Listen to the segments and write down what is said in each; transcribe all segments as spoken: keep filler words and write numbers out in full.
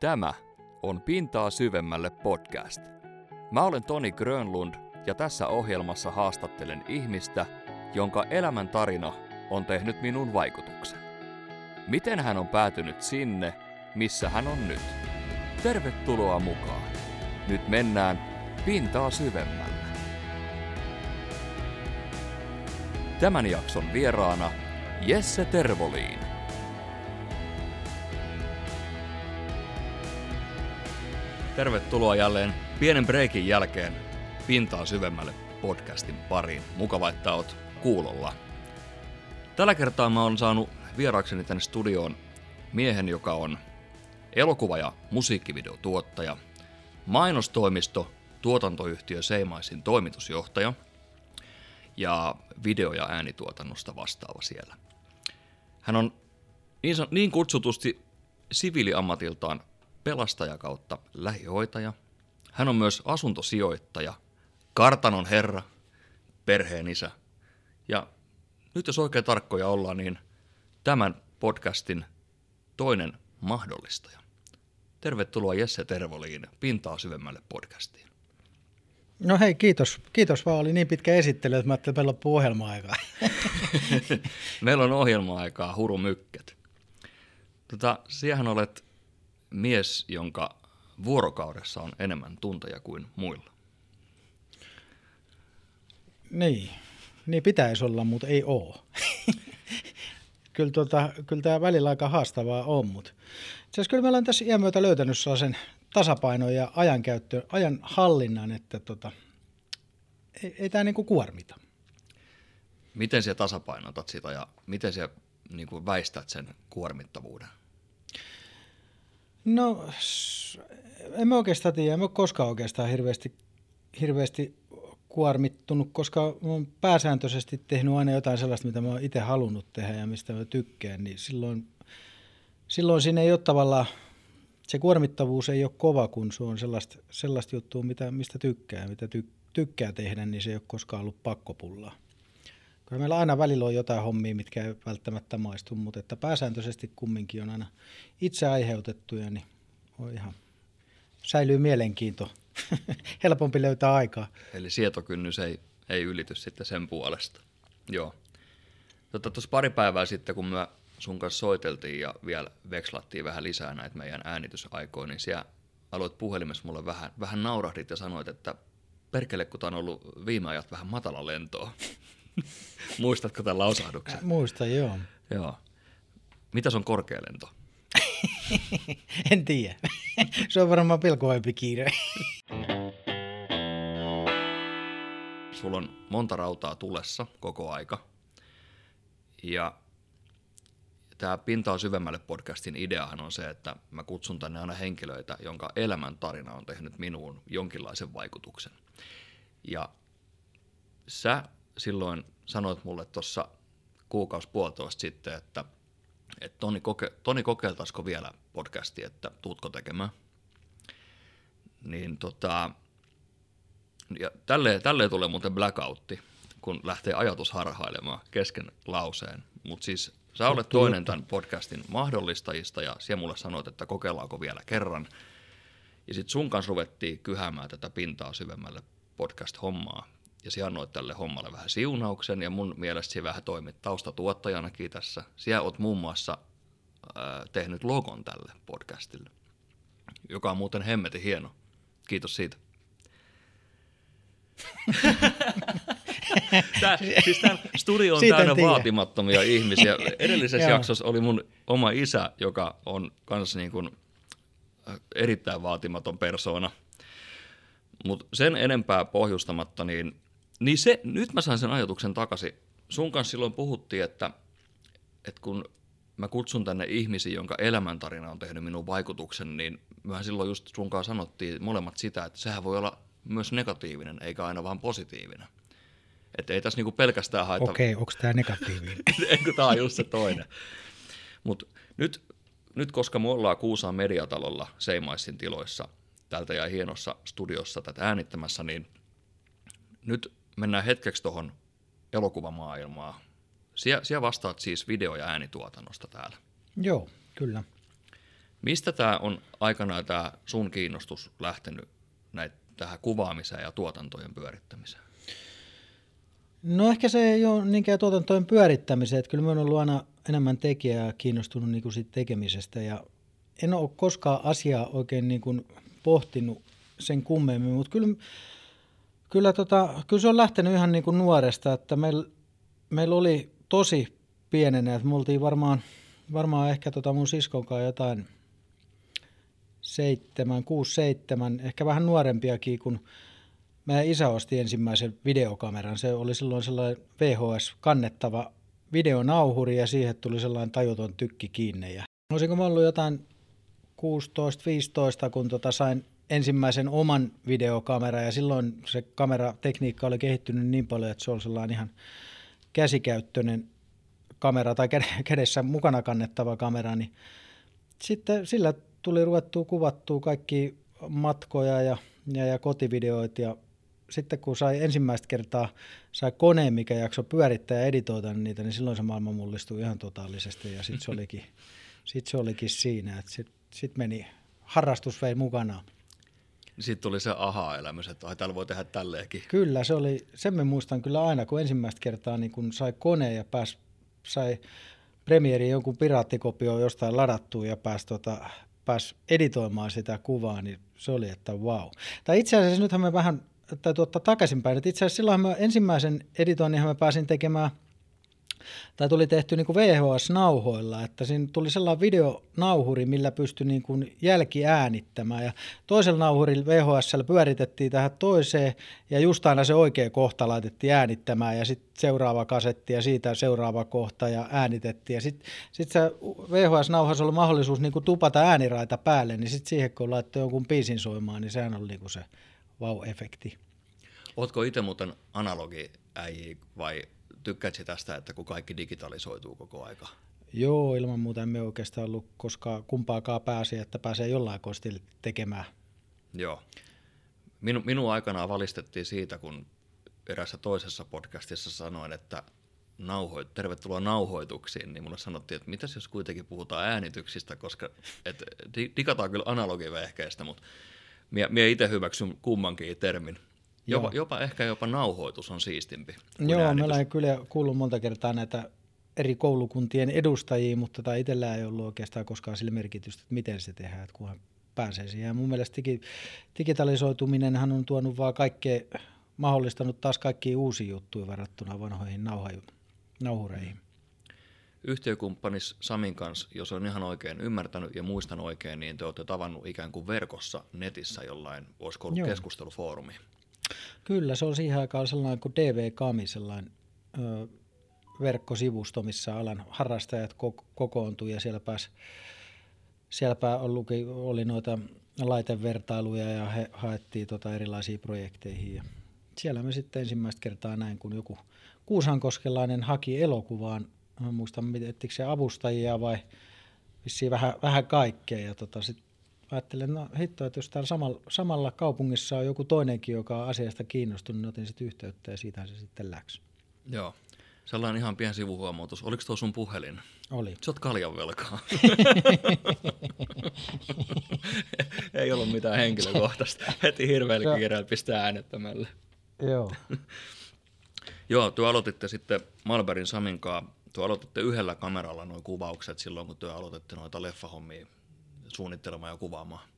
Tämä on Pintaa syvemmälle podcast. Mä olen Toni Grönlund ja tässä ohjelmassa haastattelen ihmistä, jonka elämän tarina on tehnyt minun vaikutuksen. Miten hän on päätynyt sinne, missä hän on nyt? Tervetuloa mukaan. Nyt mennään Pintaa syvemmälle. Tämän jakson vieraana Jesse Tervolin. Tervetuloa jälleen pienen breikin jälkeen Pintaa syvemmälle podcastin pariin. Mukava, että oot kuulolla. Tällä kertaa mä oon saanut vieraakseni tänne studioon miehen, joka on elokuva- ja musiikkivideotuottaja, mainostoimisto, tuotantoyhtiö Seemaisin toimitusjohtaja ja video- ja äänituotannosta vastaava siellä. Hän on niin kutsutusti siviiliammatiltaan pelastaja kautta lähihoitaja. Hän on myös asuntosijoittaja, kartanon herra, perheen isä. Ja nyt jos oikein tarkkoja ollaan, niin tämän podcastin toinen mahdollistaja. Tervetuloa Jesse Tervolin Pintaa syvemmälle podcastiin. No hei, kiitos. Kiitos vaan. Oli niin pitkä esittely, että mä ajattelin, että meillä loppuu ohjelma-aikaa. Meillä on ohjelma-aikaa, hurumykkät. Tota, siehän olet mies, jonka vuorokaudessa on enemmän tunteja kuin muilla. Niin, niin pitäisi olla, mutta ei ole. Kyllä, tuota, kyllä tämä välillä aika haastavaa on, mutta itse asiassa kyllä meillä on tässä iän myötä löytänyt sellaisen tasapainon ja ajankäyttöön, ajan hallinnan, että tota, ei, ei tämä niinku kuormita. Miten sinä tasapainotat sitä ja miten sinä niinku väistät sen kuormittavuuden? No, en mä oikeastaan tiedä, en mä ole koskaan oikeastaan hirveästi, hirveästi kuormittunut, koska mä oon pääsääntöisesti tehnyt aina jotain sellaista, mitä mä oon itse halunnut tehdä ja mistä mä tykkään, niin silloin, silloin siinä ei ole tavallaan, se kuormittavuus ei ole kova, kun se on sellaista, sellaista juttua, mitä, mistä tykkää, mitä ty, tykkää tehdä, niin se ei ole koskaan ollut pakkopullaa. Koska meillä aina välillä on jotain hommia, mitkä ei välttämättä maistu, mutta että pääsääntöisesti kumminkin on aina itse aiheutettuja, niin on ihan, säilyy mielenkiinto. Helpompi löytää aikaa. Eli sietokynnys ei, ei ylity sitten sen puolesta. Joo. Tuossa tota, pari päivää sitten, kun me sun kanssa soiteltiin ja vielä vekslattiin vähän lisää näitä meidän äänitysaikoja, niin siellä aloit puhelimessa mulle vähän, vähän naurahdit ja sanoit, että perkele, kun tää on ollut viime ajat vähän matala lentoa. Muistatko tämän lausahduksen? Muistan, joo. Joo. Mitäs on korkea lento? En tiedä. Se on varmaan pelkoempi kiire. Sulla on monta rautaa tulessa koko aika. Ja tämä Pintaa syvemmälle podcastin ideahan on se, että mä kutsun tänne aina henkilöitä, jonka elämän tarina on tehnyt minuun jonkinlaisen vaikutuksen. Ja sä silloin sanoit mulle tuossa kuukausi puolitoista sitten, että et Toni, koke, Toni kokeiltaisiko vielä podcasti, että tuutko tekemään? Niin tota, ja tälleen, tälleen tulee muuten blackoutti, kun lähtee ajatus harhailemaan kesken lauseen. Mutta siis sä olet toinen tämän podcastin mahdollistajista ja siellä mulle sanoit, että kokeillaanko vielä kerran. Ja sit sun kanssa ruvettiin kyhäämään tätä Pintaa syvemmälle podcast-hommaa. Ja sinä annoit tälle hommalle vähän siunauksen, ja mun mielestä sinä vähän toimit taustatuottajanakin tässä. Sinä olet muun muassa ää, tehnyt logon tälle podcastille, joka on muuten hemmetin hieno. Kiitos siitä. Tää, siis tämän studio on siitä täynnä vaatimattomia ihmisiä. Edellisessä jaksossa oli mun oma isä, joka on kans niin kun erittäin vaatimaton persoona. Mutta sen enempää pohjustamatta, niin, niin se, nyt mä sain sen ajatuksen takaisin. Sun kanssa silloin puhuttiin, että, että kun mä kutsun tänne ihmisiä, jonka elämäntarina on tehnyt minun vaikutuksen, niin mähän silloin just sun kanssa sanottiin molemmat sitä, että sehän voi olla myös negatiivinen, eikä aina vaan positiivinen. Että ei tässä niinku pelkästään haeta... Okei, onko tää negatiivinen? Eikö tää on just se toinen. Mut nyt, nyt koska me ollaan Kuusaan mediatalolla Seemaisin tiloissa, tältä ja hienossa studiossa tätä äänittämässä, niin nyt mennään hetkeksi tuohon elokuvamaailmaan. Sie, sie vastaat siis video- ja äänituotannosta täällä. Joo, kyllä. Mistä tämä on aikanaan tämä sun kiinnostus lähtenyt näitä, tähän kuvaamiseen ja tuotantojen pyörittämiseen? No ehkä se ei ole niinkään tuotantojen pyörittämiseen, että kyllä minä olen ollut aina enemmän tekijää ja kiinnostunut niin kuin siitä tekemisestä ja en ole koskaan asiaa oikein niin kuin pohtinut sen kummemmin, mutta kyllä, kyllä, tota, kyllä se on lähtenyt ihan niin kuin nuoresta, että meillä, meillä oli tosi pienenä, että me oltiin varmaan, varmaan ehkä tota mun siskonkaan jotain seitsemän, kuusi, seitsemän, ehkä vähän nuorempiakin, kun mä isä osti ensimmäisen videokameran. Se oli silloin sellainen V H S-kannettava videonauhuri ja siihen tuli sellainen tajuton tykki kiinni. Ja olisinko mä ollut jotain kuusitoista viisitoista, kun tota sain ensimmäisen oman videokameran ja silloin se kameratekniikka oli kehittynyt niin paljon, että se oli sellainen ihan käsikäyttöinen kamera tai kädessä mukana kannettava kamera, niin sitten sillä tuli ruvettua kuvattua kaikki matkoja ja, ja, ja kotivideoita ja sitten kun sai ensimmäistä kertaa sai koneen, mikä jakso pyörittää ja editoida niitä, niin silloin se maailma mullistui ihan totaalisesti ja sitten se olikin, sit se olikin siinä, että sitten sit meni harrastus vei mukanaan. Sitten tuli se aha-elämys, että ai, täällä voi tehdä tälleenkin. Kyllä, se oli, sen me muistan kyllä aina, kun ensimmäistä kertaa niin kun sai koneen ja pääsi, sai Premieriin jonkun piraattikopioon jostain ladattua ja pääsi, tota, pääsi editoimaan sitä kuvaa, niin se oli, että vau. Wow. Tai itse asiassa nythän me vähän täytyy ottaa takaisinpäin, että itse asiassa silloin mä ensimmäisen editoinninhan mä pääsin tekemään, tai tuli tehty niin kuin V H S-nauhoilla, että siinä tuli sellainen videonauhuri, millä pystyi niin kuin jälkiäänittämään. Ja toisella nauhurilla V H S:llä pyöritettiin tähän toiseen ja just aina se oikea kohta laitettiin äänittämään ja sitten seuraava kasetti ja siitä seuraava kohta ja äänitettiin. Ja sitten sit se V H S-nauhassa oli mahdollisuus niin kuin tupata ääniraita päälle, niin sitten siihen kun laittoi jonkun biisin soimaan, niin sehän oli niin kuin se vau-efekti. Ootko itse muuten analogiäijä vai... Tykkäätkö tästä, että kun kaikki digitalisoituu koko aika? Joo, ilman muuta emme oikeastaan ollut koskaan kumpaakaan pääsi, että pääsee jollain kostilla tekemään. Joo. Minu, minun aikanaan valistettiin siitä, kun erässä toisessa podcastissa sanoin, että nauhoit, tervetuloa nauhoituksiin, niin mulle sanottiin, että mitäs jos kuitenkin puhutaan äänityksistä, koska et, digataan kyllä analogivehkeistä, mutta minä, minä itse hyväksyn kummankin termin. Jopa, jopa ehkä jopa nauhoitus on siistimpi. Joo, me ollaan kyllä kuullut monta kertaa näitä eri koulukuntien edustajia, mutta tämä itsellään ei ollut oikeastaan koskaan sille merkitystä, että miten se tehdään, että kunhan pääsee siihen. Mun mielestä digitalisoituminenhan on tuonut vaan kaikkea, mahdollistanut taas kaikkia uusia juttuja verrattuna vanhoihin nauha- nauhureihin. Yhtiökumppanis Samin kanssa, jos on ihan oikein ymmärtänyt ja muistan oikein, niin te olette tavannut ikään kuin verkossa, netissä jollain, olisiko ollut keskustelufoorumi? Kyllä, se on siihen aikaan sellainen kuin D V-kami, sellainen ö, verkkosivusto, missä alan harrastajat ko- kokoontui ja siellä pääsi, sielläpä oli, oli noita laitevertailuja ja he haettiin tota erilaisia projekteihin. Ja siellä me sitten ensimmäistä kertaa näin, kun joku kuusankoskelainen haki elokuvaan, en muista, ettikö se avustajia vai vissiin vähän, vähän kaikkea ja tota sit ajattelin, no hitto, että jos täällä samalla, samalla kaupungissa on joku toinenkin, joka on asiasta kiinnostunut, niin otin sitten yhteyttä ja siitähän se sitten läksi. Joo. Sellainen ihan pieni sivuhuomautus. Oliko tuo sun puhelin? Oli. Sä oot kaljan velkaa. Ei ollut mitään henkilökohtaista. Heti hirveellä kiireellä pistää äänettämälle. Joo. Joo, te aloititte sitten Malbergin Samin kanssa. Te aloititte yhdellä kameralla nuo kuvaukset silloin, kun te aloititte noita leffahommia suunnittelemaan ja kuvaamaan?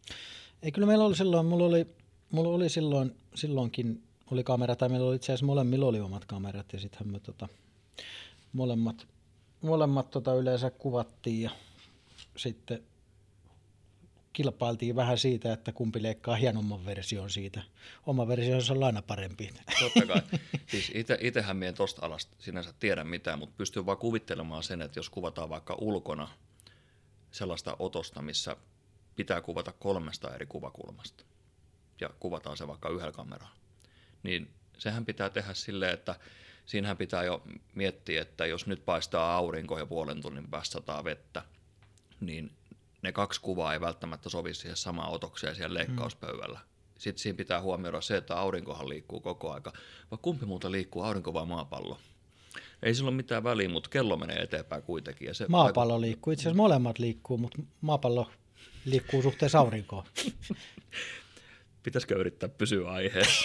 Ei, kyllä meillä oli silloin, mulla oli, mulla oli silloin, silloinkin oli kamera, tai meillä oli itse asiassa molemmilla oli omat kamerat, ja sittenhän me tota, molemmat, molemmat tota yleensä kuvattiin, ja sitten kilpailtiin vähän siitä, että kumpi leikkaa hienomman version siitä. Oma versionsa on aina parempi. Totta kai. Siis ite, itehän mie en tosta alasta sinänsä tiedä mitään, mutta pystyn vaan kuvittelemaan sen, että jos kuvataan vaikka ulkona, sellaista otosta, missä pitää kuvata kolmesta eri kuvakulmasta ja kuvataan se vaikka yhdellä kameralla, niin sehän pitää tehdä silleen, että siinähän pitää jo miettiä, että jos nyt paistaa aurinko ja puolen tunnin päästä sataa vettä, niin ne kaksi kuvaa ei välttämättä sovi siihen samaan otokseen siellä leikkauspöydällä. Hmm. Sitten siinä pitää huomioida se, että aurinkohan liikkuu koko aika, vai kumpi muuta liikkuu, aurinko vai maapallo? Ei sillä ole mitään väliä, mutta kello menee eteenpäin kuitenkin. Ja se maapallo vaikuttaa. Liikkuu, itse asiassa molemmat liikkuu, mutta maapallo Liikkuu suhteessa aurinkoon. Pitäisikö yrittää pysyä aiheessa?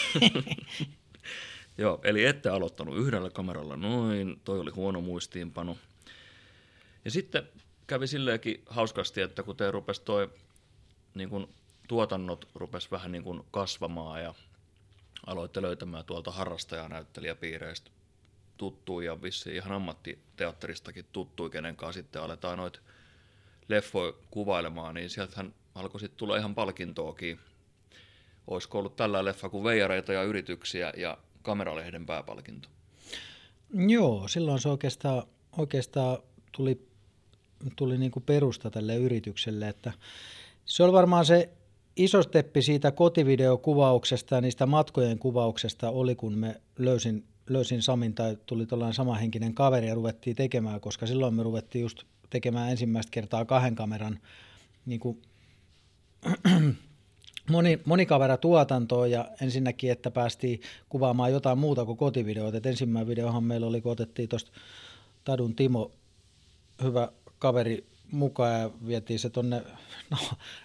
Joo, eli ette aloittanut yhdellä kameralla noin, toi oli huono muistiinpano. Ja sitten kävi silleenkin hauskasti, että kun te rupesi toi, niin kun tuotannot rupesi vähän niin kun kasvamaan ja aloitte löytämään tuolta harrastajanäyttelijäpiireistä tuttuja ja vissiin ihan ammattiteatteristakin tuttuja, kenen kanssa sitten aletaan noita leffoja kuvailemaan, niin sieltähän alkoi sitten tulla ihan palkintoakin. Olisiko ollut tällä leffa kuin Veijareita ja yrityksiä ja Kameralehden pääpalkinto? Joo, silloin se oikeastaan, oikeastaan tuli, tuli niin kuin perusta tälle yritykselle, että se oli varmaan se iso steppi siitä kotivideokuvauksesta ja niistä matkojen kuvauksesta oli, kun me löysin, löysin Samin tai tuli tuollainen samanhenkinen kaveri ja ruvettiin tekemään, koska silloin me ruvettiin just tekemään ensimmäistä kertaa kahden kameran niin kuin moni, monikameratuotantoa ja ensinnäkin, että päästiin kuvaamaan jotain muuta kuin kotivideoita. Et ensimmäinen videohan meillä oli, kun otettiin tuosta Tadun Timo, hyvä kaveri, mukaan ja vietiin se tuonne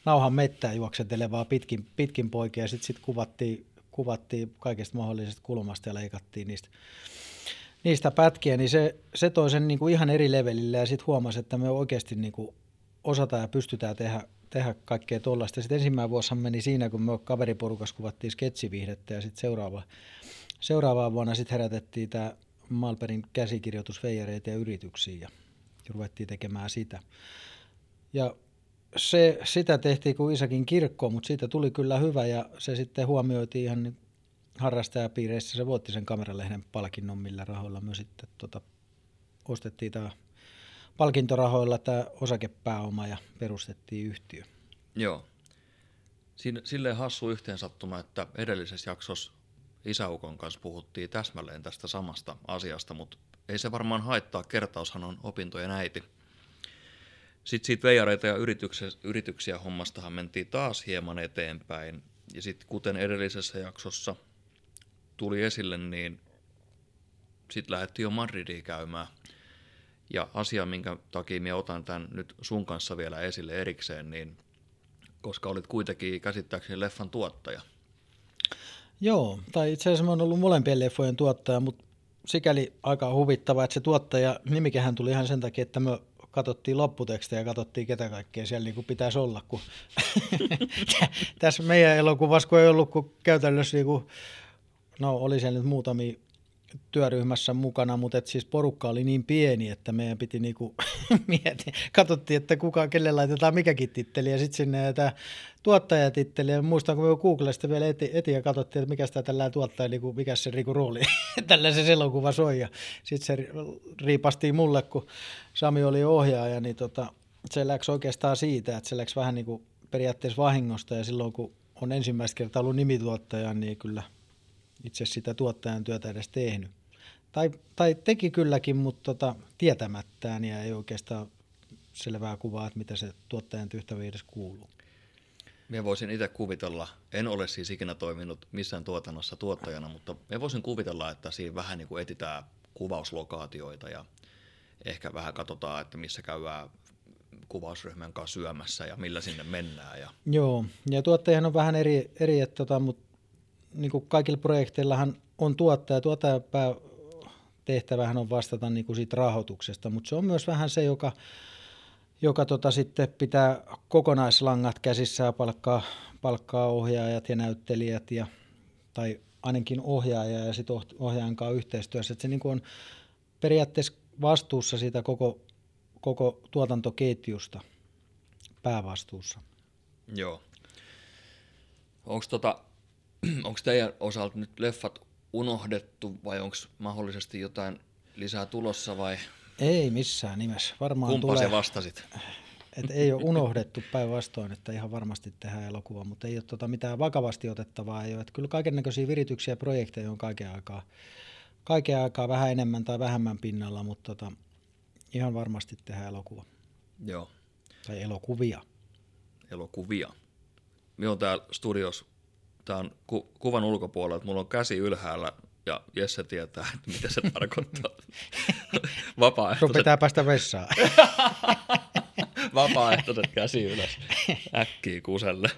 nauhan mettään juoksetelevaa pitkin, pitkin poikia ja sitten sit kuvattiin, kuvattiin kaikesta mahdollisesta kulmasta ja leikattiin niistä, niistä pätkiä, niin se, se toi sen niinku ihan eri levelille ja sitten huomasi, että me oikeasti niinku osataan ja pystytään tehdä, tehdä kaikkea tuollaista. Sitten ensimmäinen vuosihan meni siinä, kun me kaveriporukas kuvattiin sketsiviihdettä ja sitten seuraava, seuraavaan vuonna sit herätettiin tämä Malbergin käsikirjoitus Veijareita ja yrityksiä ja ruvettiin tekemään sitä. Ja se, sitä tehtiin kuin isäkin kirkkoon, mutta siitä tuli kyllä hyvä ja se sitten huomioitiin ihan harrastajapiireissä. Se voitti sen Kameralehden palkinnon, millä rahoilla me sitten tota, ostettiin tämä palkintorahoilla tämä osakepääoma ja perustettiin yhtiö. Joo. Siin, silleen hassu yhteensattuma, että edellisessä jaksossa isäukon kanssa puhuttiin täsmälleen tästä samasta asiasta, mutta ei se varmaan haittaa, kertaushan on opintojen äiti. Sitten siitä Veijareita ja yrityksiä, yrityksiä hommastahan mentiin taas hieman eteenpäin. Ja sitten kuten edellisessä jaksossa tuli esille, niin sitten lähdettiin jo Madridiin käymään. Ja asia, minkä takia minä otan tämän nyt sun kanssa vielä esille erikseen, niin koska olit kuitenkin käsittääkseni leffan tuottaja. Joo, tai itse asiassa olen ollut molempien leffojen tuottaja, mutta sikäli aika huvittava, että se tuottaja nimikehän tuli ihan sen takia, että me katsottiin lopputekstejä ja katsottiin ketä kaikkea siellä niin kuin pitäisi olla. Kun tässä meidän elokuvassa kun ei ollut kun käytännössä, niin kuin, no oli siellä nyt muutamia työryhmässä mukana, mutta et siis porukka oli niin pieni, että meidän piti niin kuin miettiä. Katsottiin, että kuka, kelle laitetaan mikäkin titteli ja sitten sinne tämä tuottajatitteli. Ja muistan, kun me Googlesta vielä etiin eti ja katsottiin, että mikä sitä tällä tuottaja, niin mikä se niin rooli tällaisessa elokuva soi. Ja sitten se riipastiin mulle, kun Sami oli ohjaaja, niin tota, se läksi oikeastaan siitä, että se läksi vähän niin kuin periaatteessa vahingosta ja silloin, kun on ensimmäistä kertaa ollut nimituottaja, niin kyllä itse sitä tuottajan työtä edes tehnyt. Tai, tai teki kylläkin, mutta tota, tietämättään ja ei oikeastaan selvää kuvaa, että mitä se tuottajan tehtäviin edes kuuluu. Minä voisin itse kuvitella, en ole siis ikinä toiminut missään tuotannossa tuottajana, mutta minä voisin kuvitella, että siinä vähän niin kuin etsitään kuvauslokaatioita ja ehkä vähän katsotaan, että missä käydään kuvausryhmän kanssa syömässä ja millä sinne mennään. Ja joo, ja tuottajahan on vähän eri, eri että tota, mutta niin kuin kaikilla projekteillahan on tuottaja, tuottajapäätehtävähän on vastata niin kuin siitä rahoituksesta, mutta se on myös vähän se, joka, joka tota sitten pitää kokonaislangat käsissään, palkkaa, palkkaa ohjaajat ja näyttelijät, ja, tai ainakin ohjaaja ja sitten ohjaajan kanssa yhteistyössä. Et se niin kuin on periaatteessa vastuussa siitä koko, koko tuotantoketjusta, päävastuussa. Joo. Onko tota... Onko teidän osalta nyt leffat unohdettu vai onko mahdollisesti jotain lisää tulossa vai? Ei missään nimessä. Varmaan kumpa tulee. Se vastasit? Et ei ole unohdettu päinvastoin, että ihan varmasti tehdään elokuva, mutta ei ole tota mitään vakavasti otettavaa. Ei ole. Et kyllä kaikennäköisiä virityksiä ja projekteja on kaiken aikaa, kaiken aikaa vähän enemmän tai vähemmän pinnalla, mutta tota, ihan varmasti tehdään elokuva. Joo. Tai elokuvia. Elokuvia. Me on täällä studiossa. Tämä on ku- kuvan ulkopuolella, mulla on käsi ylhäällä ja Jesse tietää, että mitä se tarkoittaa. Vapaaehtoiset. Rupeaa päästä vessaan. Vapaaehtoiset käsi ylös. Äkkiä kuselle.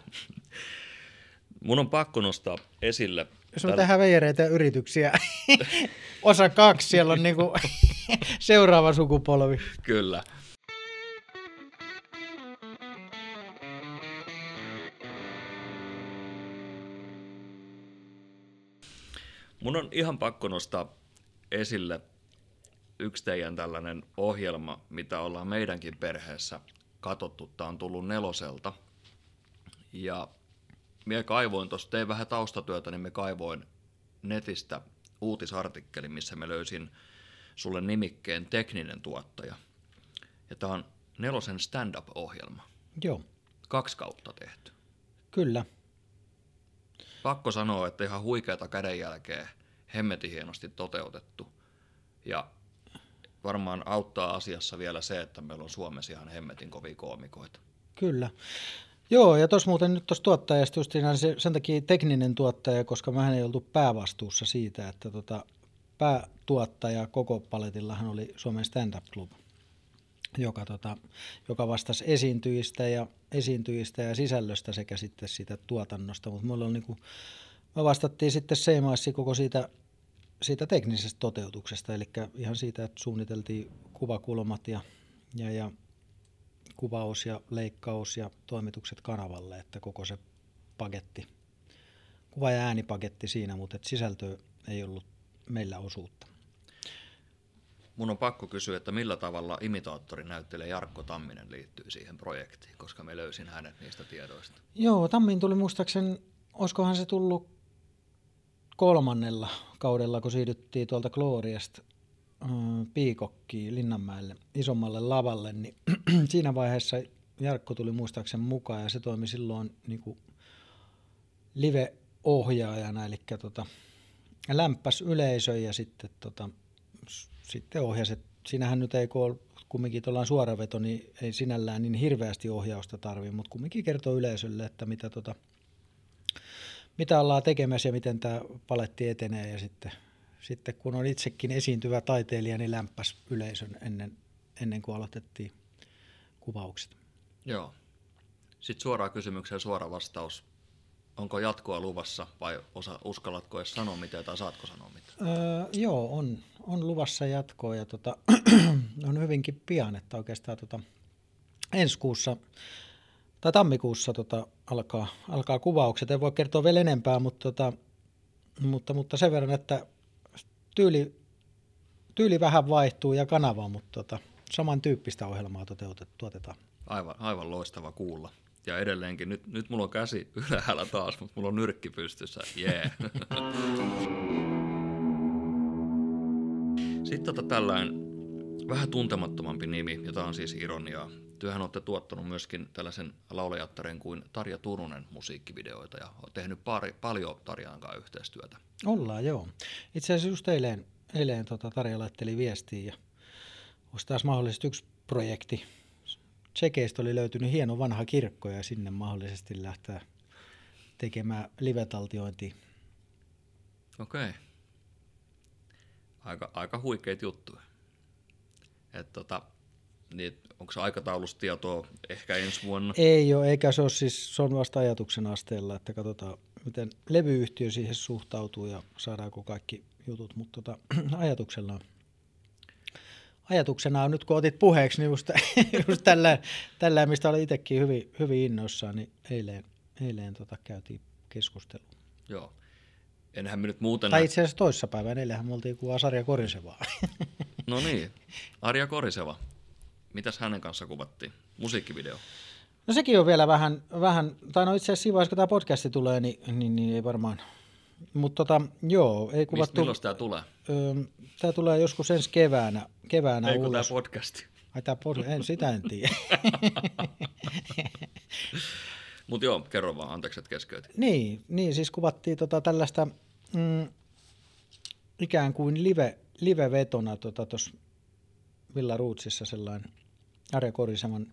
Mun on pakko nostaa esille. Jos me tehdään Veijareita ja yrityksiä, osa kaksi, siellä on niinku seuraava sukupolvi. Kyllä. Mun on ihan pakko nostaa esille yksi teidän tällainen ohjelma, mitä ollaan meidänkin perheessä katsottu. Tämä on tullut Neloselta. Ja minä kaivoin tuossa, tein vähän taustatyötä, niin minä kaivoin netistä uutisartikkelin, missä mä löysin sulle nimikkeen tekninen tuottaja. Ja tämä on Nelosen stand-up-ohjelma. Joo. Kaksi kautta tehty. Kyllä. Pakko sanoa, että ihan huikeata kädenjälkeä, hemmetin hienosti toteutettu. Ja varmaan auttaa asiassa vielä se, että meillä on Suomessa ihan hemmetin kovia koomikoita. Kyllä. Joo, ja tuossa muuten nyt tuossa tuottajasta just se, sen takia tekninen tuottaja, koska mähän ei oltu päävastuussa siitä, että tota, päätuottaja koko paletillahan oli Suomen stand-up-klub, joka, tota, joka vastasi esiintyjistä ja, esiintyjistä ja sisällöstä sekä sitten siitä tuotannosta, mutta mulla on niinku, me vastattiin sitten Seemaissi koko siitä, siitä teknisestä toteutuksesta, eli ihan siitä, että suunniteltiin kuvakulmat ja, ja, ja kuvaus ja leikkaus ja toimitukset kanavalle, että koko se paketti, kuva- ja äänipaketti siinä, mutta sisältöä ei ollut meillä osuutta. Mun on pakko kysyä, että millä tavalla imitaattorinäyttelijä Jarkko Tamminen liittyy siihen projektiin, koska me löysin hänet niistä tiedoista. Joo, Tammin tuli muistaakseni, olisikohan se tullut kolmannella kaudella, kun siirryttiin tuolta Gloriasta Piikokkiin Linnanmäelle isommalle lavalle, niin siinä vaiheessa Jarkko tuli muistaakseni mukaan ja se toimi silloin niin kuin live-ohjaajana, eli tota, lämpäs yleisö ja sitten, tota, sitten ohjasi. Siinähän nyt ei ole kumminkin tuollainen suoraveto, niin ei sinällään niin hirveästi ohjausta tarvitse, mutta kumminkin kertoo yleisölle, että mitä, tota, mitä ollaan tekemässä ja miten tämä paletti etenee ja sitten Sitten kun on itsekin esiintyvä taiteilija, niin lämpäs yleisön ennen, ennen kuin aloitettiin kuvaukset. Joo. Sitten suoraan kysymykseen suora vastaus. Onko jatkoa luvassa vai osa, uskallatko edes sanoa mitään tai saatko sanoa mitään? Öö, joo, on, on luvassa jatkoa ja tota, on hyvinkin pian, että oikeastaan tota, ensi kuussa tai tammikuussa tota, alkaa, alkaa kuvaukset. En voi kertoa vielä enempää, mutta, tota, mutta, mutta sen verran, että Tyyli, tyyli vähän vaihtuu ja kanava, mutta tota, samantyyppistä ohjelmaa tuotetaan. Aivan, aivan loistava kuulla. Ja edelleenkin, nyt, nyt mulla on käsi ylhäällä taas, mutta mulla on nyrkki pystyssä. Yeah. Sitten tota tällainen vähän tuntemattomampi nimi, jota on siis ironiaa. Työhän olette tuottanut myöskin tällaisen laulajattareen kuin Tarja Turunen musiikkivideoita ja olet tehnyt pari, paljon Tarjaan kanssa yhteistyötä. Ollaan, joo. Itse asiassa just eilen, eilen tota Tarja laitteli viestiä ja olisi taas mahdollisesti yksi projekti. Tsekeistä oli löytynyt hieno vanha kirkko ja sinne mahdollisesti lähtee tekemään live-taltiointia. Okei. Okay. Aika, aika huikeita juttuja. Että tota... Niin, onko se aikataulusta tietoa ehkä ensi vuonna? Ei ole, eikä se ole siis, se on vasta ajatuksen asteella, että katsotaan miten levyyhtiö siihen suhtautuu ja saadaanko kaikki jutut, mutta tota, ajatuksena on. Ajatuksena on nyt kun otit puheeksi, niin just, just tällä, tällä, mistä olin itsekin hyvin, hyvin innoissaan, niin eilen, eilen tota, käytiin keskustelua. Joo. Enhän me nyt muuten... Tai itse asiassa toissapäivän, eilenhän me oltiin kuvaa Arja Korisevaa. No niin, Arja Koriseva. Mitäs hänen kanssa kuvattiin? Musiikkivideo? No sekin on vielä vähän, vähän tai no itse asiassa siinä vaiheessa, kun tämä podcasti tulee, niin, niin, niin ei varmaan. Mutta tota, joo, ei kuvattu. Mist, milloin tämä tulee? Öö, tämä tulee joskus ensi keväänä, keväänä ei, ulos. Ei kun tämä podcasti. Ai tämä podcasti, en, sitä en tiedä. Mutta joo, kerro vaan, anteeksi, että keskeytin. Niin, niin, siis kuvattiin tota tällaista mm, ikään kuin live, live-vetona tuossa. Tota, Villa Rootsissa sellainen Arja Korisevan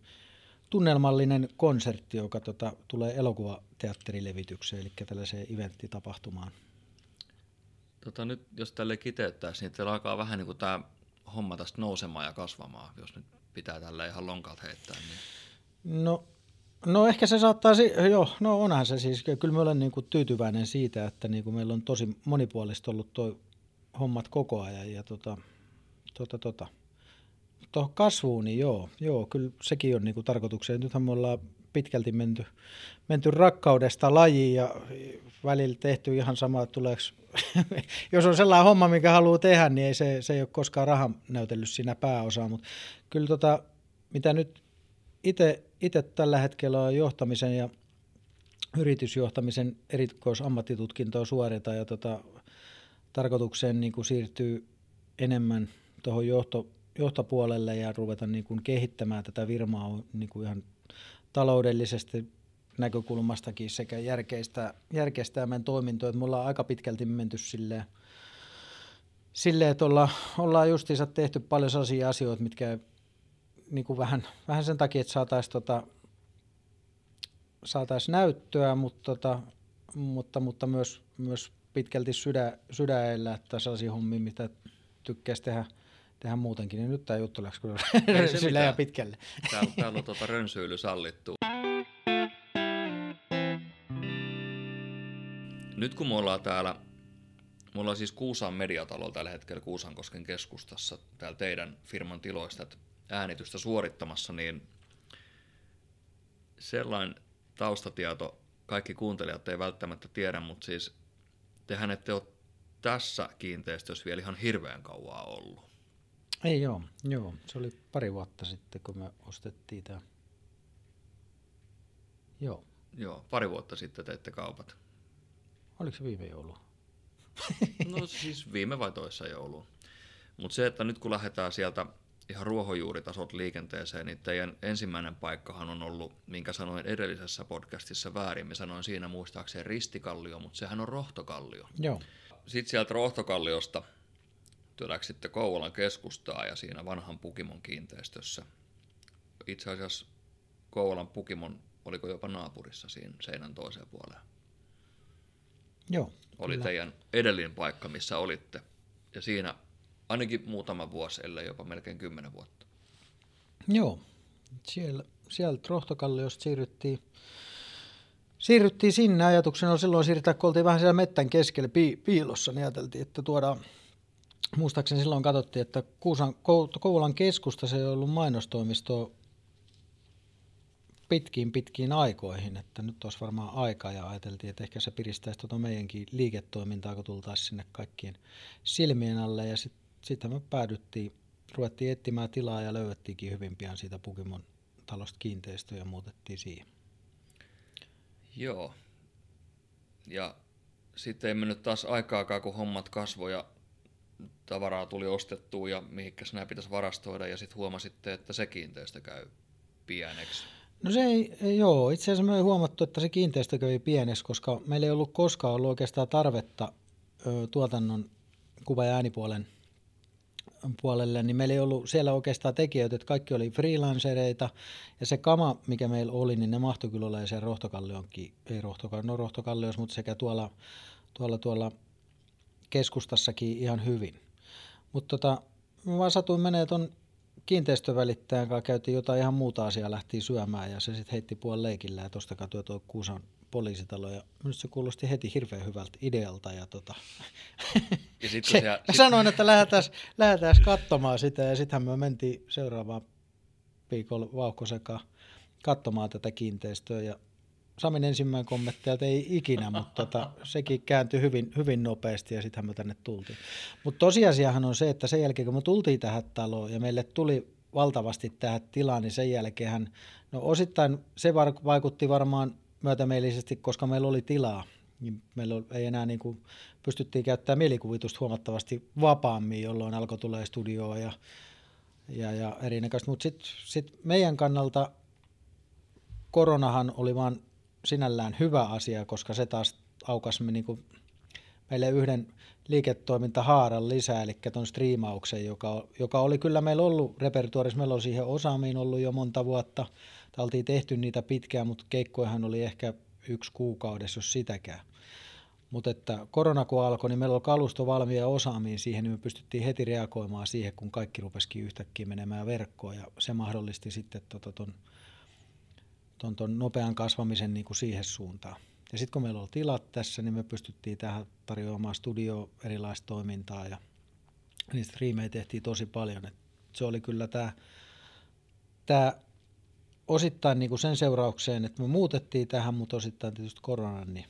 tunnelmallinen konsertti, joka tota, tulee elokuvateatterilevitykseen, eli tällaiseen eventtitapahtumaan. Tota, nyt jos tälle kiteyttäisiin, niin teillä alkaa vähän niin kuin tämä homma tästä nousemaan ja kasvamaan, jos nyt pitää tällä ihan lonkalta heittää. Niin... No, no ehkä se saattaa, joo, no onhan se siis. Kyllä mä olen niin kuin tyytyväinen siitä, että niin kuin meillä on tosi monipuolista ollut toi hommat koko ajan. Ja tota, tota, tota. Tuohon kasvuun, niin joo, joo, kyllä sekin on niin kuin tarkoituksena. Nythän me ollaan pitkälti menty, menty rakkaudesta lajiin ja välillä tehty ihan samaa, että tuleeko, jos on sellainen homma, mikä haluaa tehdä, niin ei se, se ei ole koskaan rahan näytellyt siinä pääosaa, mutta kyllä tota, mitä nyt ite, ite tällä hetkellä on johtamisen ja yritysjohtamisen erikoisammattitutkintoa suorita ja tota, tarkoitukseen niin kuin siirtyy enemmän tuohon johto, johtopuolelle ja ruveta niin kuin kehittämään tätä firmaa niin kuin ihan taloudellisesti näkökulmastakin sekä järkeistää, järkeistää meidän toimintoa, että me ollaan aika pitkälti menty silleen, silleen että olla, ollaan justiinsa tehty paljon sellaisia asioita, mitkä niin kuin vähän, vähän sen takia, että saataisiin tota, saatais näyttöä, mutta, tota, mutta, mutta myös, myös pitkälti sydä, sydäellä, että sellaisia hommia, mitä tykkäisi tehdä, tehdä muutenkin, niin nyt tämä juttu läks sillä ja pitkälle. Täällä, täällä on tuota rönsyily sallittu. Nyt kun me ollaan täällä, me ollaan siis Kuusan mediatalolla tällä hetkellä Kuusankosken keskustassa täällä teidän firman tiloista äänitystä suorittamassa, niin sellainen taustatieto, kaikki kuuntelijat ei välttämättä tiedä, mutta siis tehän ette ole tässä kiinteistössä vielä ihan hirveän kauaa ollut. Ei joo, joo, se oli pari vuotta sitten, kun me ostettiin tämä. Joo. Joo, pari vuotta sitten teitte kaupat. Oliko se viime joulua? No siis viime vai toissa joulua. Mutta se, että nyt kun lähdetään sieltä ihan ruohonjuuritasolta liikenteeseen, niin teidän ensimmäinen paikkahan on ollut, minkä sanoin edellisessä podcastissa väärin, mä sanoin siinä muistaakseen Ristikallio, mutta sehän on Rohtokallio. Joo. Sitten sieltä Rohtokalliosta te läksitte Kouvolan keskustaa ja siinä vanhan Pukimon kiinteistössä. Itse asiassa Kouvolan Pukimon, oliko jopa naapurissa siinä seinän toiseen puoleen? Joo. Oli kyllä teidän edellinen paikka, missä olitte. Ja siinä ainakin muutama vuosi, ellei jopa melkein kymmenen vuotta. Joo. Siellä, sieltä Rohtokalliosta siirryttiin, siirryttiin sinne. Ajatuksena oli silloin siirtää, kun oltiin vähän siellä mettän keskellä pi, piilossa, niin ajateltiin, että tuodaan. Muistaakseni silloin katsottiin, että Kuusan, Kouvolan keskusta se ei ollut mainostoimistoa pitkiin pitkiin aikoihin, että nyt olisi varmaan aikaa ja ajateltiin, että ehkä se piristäisi tuota meidänkin liiketoimintaa, kun tultaisiin sinne kaikkien silmien alle ja sitten sit me päädyttiin, ruvettiin etsimään tilaa ja löydettiinkin hyvin pian siitä Pukimon talosta kiinteistöä ja muutettiin siihen. Joo, ja sitten ei mennyt taas aikaakaan, kun hommat kasvoi ja tavaraa tuli ostettua ja mihinkäs nämä pitäisi varastoida ja sitten huomasitte, että se kiinteistö käy pieneksi. No se ei, joo, itse asiassa me ei huomattu, että se kiinteistö käy pieneksi, koska meillä ei ollut koskaan ollut oikeastaan tarvetta ö, tuotannon kuva- ja äänipuolen puolelle, niin meillä ei ollut siellä oikeastaan tekijöitä, että kaikki oli freelancereita ja se kama, mikä meillä oli, niin ne mahtui kyllä olemaan siellä Rohtokallionkin, ei Rohtokallio, no Rohtokalliossa, mutta sekä tuolla tuolla tuolla keskustassakin ihan hyvin. Mutta tota, mä vaan satuin menee ton kiinteistövälittäjän kanssa, käytiin jotain ihan muuta asiaa, lähtiin syömään ja se sitten heitti puolen leikillä ja tuosta katsoi tuo Kuusan poliisitalo ja minusta se kuulosti heti hirveän hyvältä idealta ja tota ja sit, se, siellä, sanoin, että lähdetään katsomaan sitä ja sittenhän me mentiin seuraavaan viikolla vauhkosekaan katsomaan tätä kiinteistöä ja Samin ensimmäinen kommentti, että ei ikinä, mutta tota, sekin kääntyi hyvin, hyvin nopeasti ja sittenhän me tänne tultiin. Mutta tosiasiahan on se, että sen jälkeen kun me tultiin tähän taloon ja meille tuli valtavasti tähän tilaan, niin sen jälkeen, no osittain se vaikutti varmaan myötämielisesti, koska meillä oli tilaa. Niin meillä ei enää niin kuin, pystyttiin käyttämään mielikuvitusta huomattavasti vapaammin, jolloin alkoi tulee studioa ja, ja, ja erinäköistä. Mutta sitten sit meidän kannalta koronahan oli vaan sinällään hyvä asia, koska se taas aukasi me niinku meille yhden liiketoimintahaaran lisää, eli ton striimauksen, joka, joka oli kyllä meillä ollut repertuaarissa, meillä oli siihen osaamiin ollut jo monta vuotta, tai oltiin tehty niitä pitkään, mutta keikkojahan oli ehkä yksi kuukaudessa, jos sitäkään. Mutta että korona kun alkoi, niin meillä oli kalusto valmiina osaamiin siihen, niin me pystyttiin heti reagoimaan siihen, kun kaikki rupesikin yhtäkkiä menemään verkkoon, ja se mahdollisti sitten tota ton ton, ton nopean kasvamisen niin kuin siihen suuntaan. Ja sitten kun meillä oli tilat tässä, niin me pystyttiin tähän tarjoamaan studio erilaista toimintaa ja niistä striimejä tehtiin tosi paljon. Et se oli kyllä tämä tää osittain niin kuin sen seuraukseen, että me muutettiin tähän, mutta osittain tietysti koronan, niin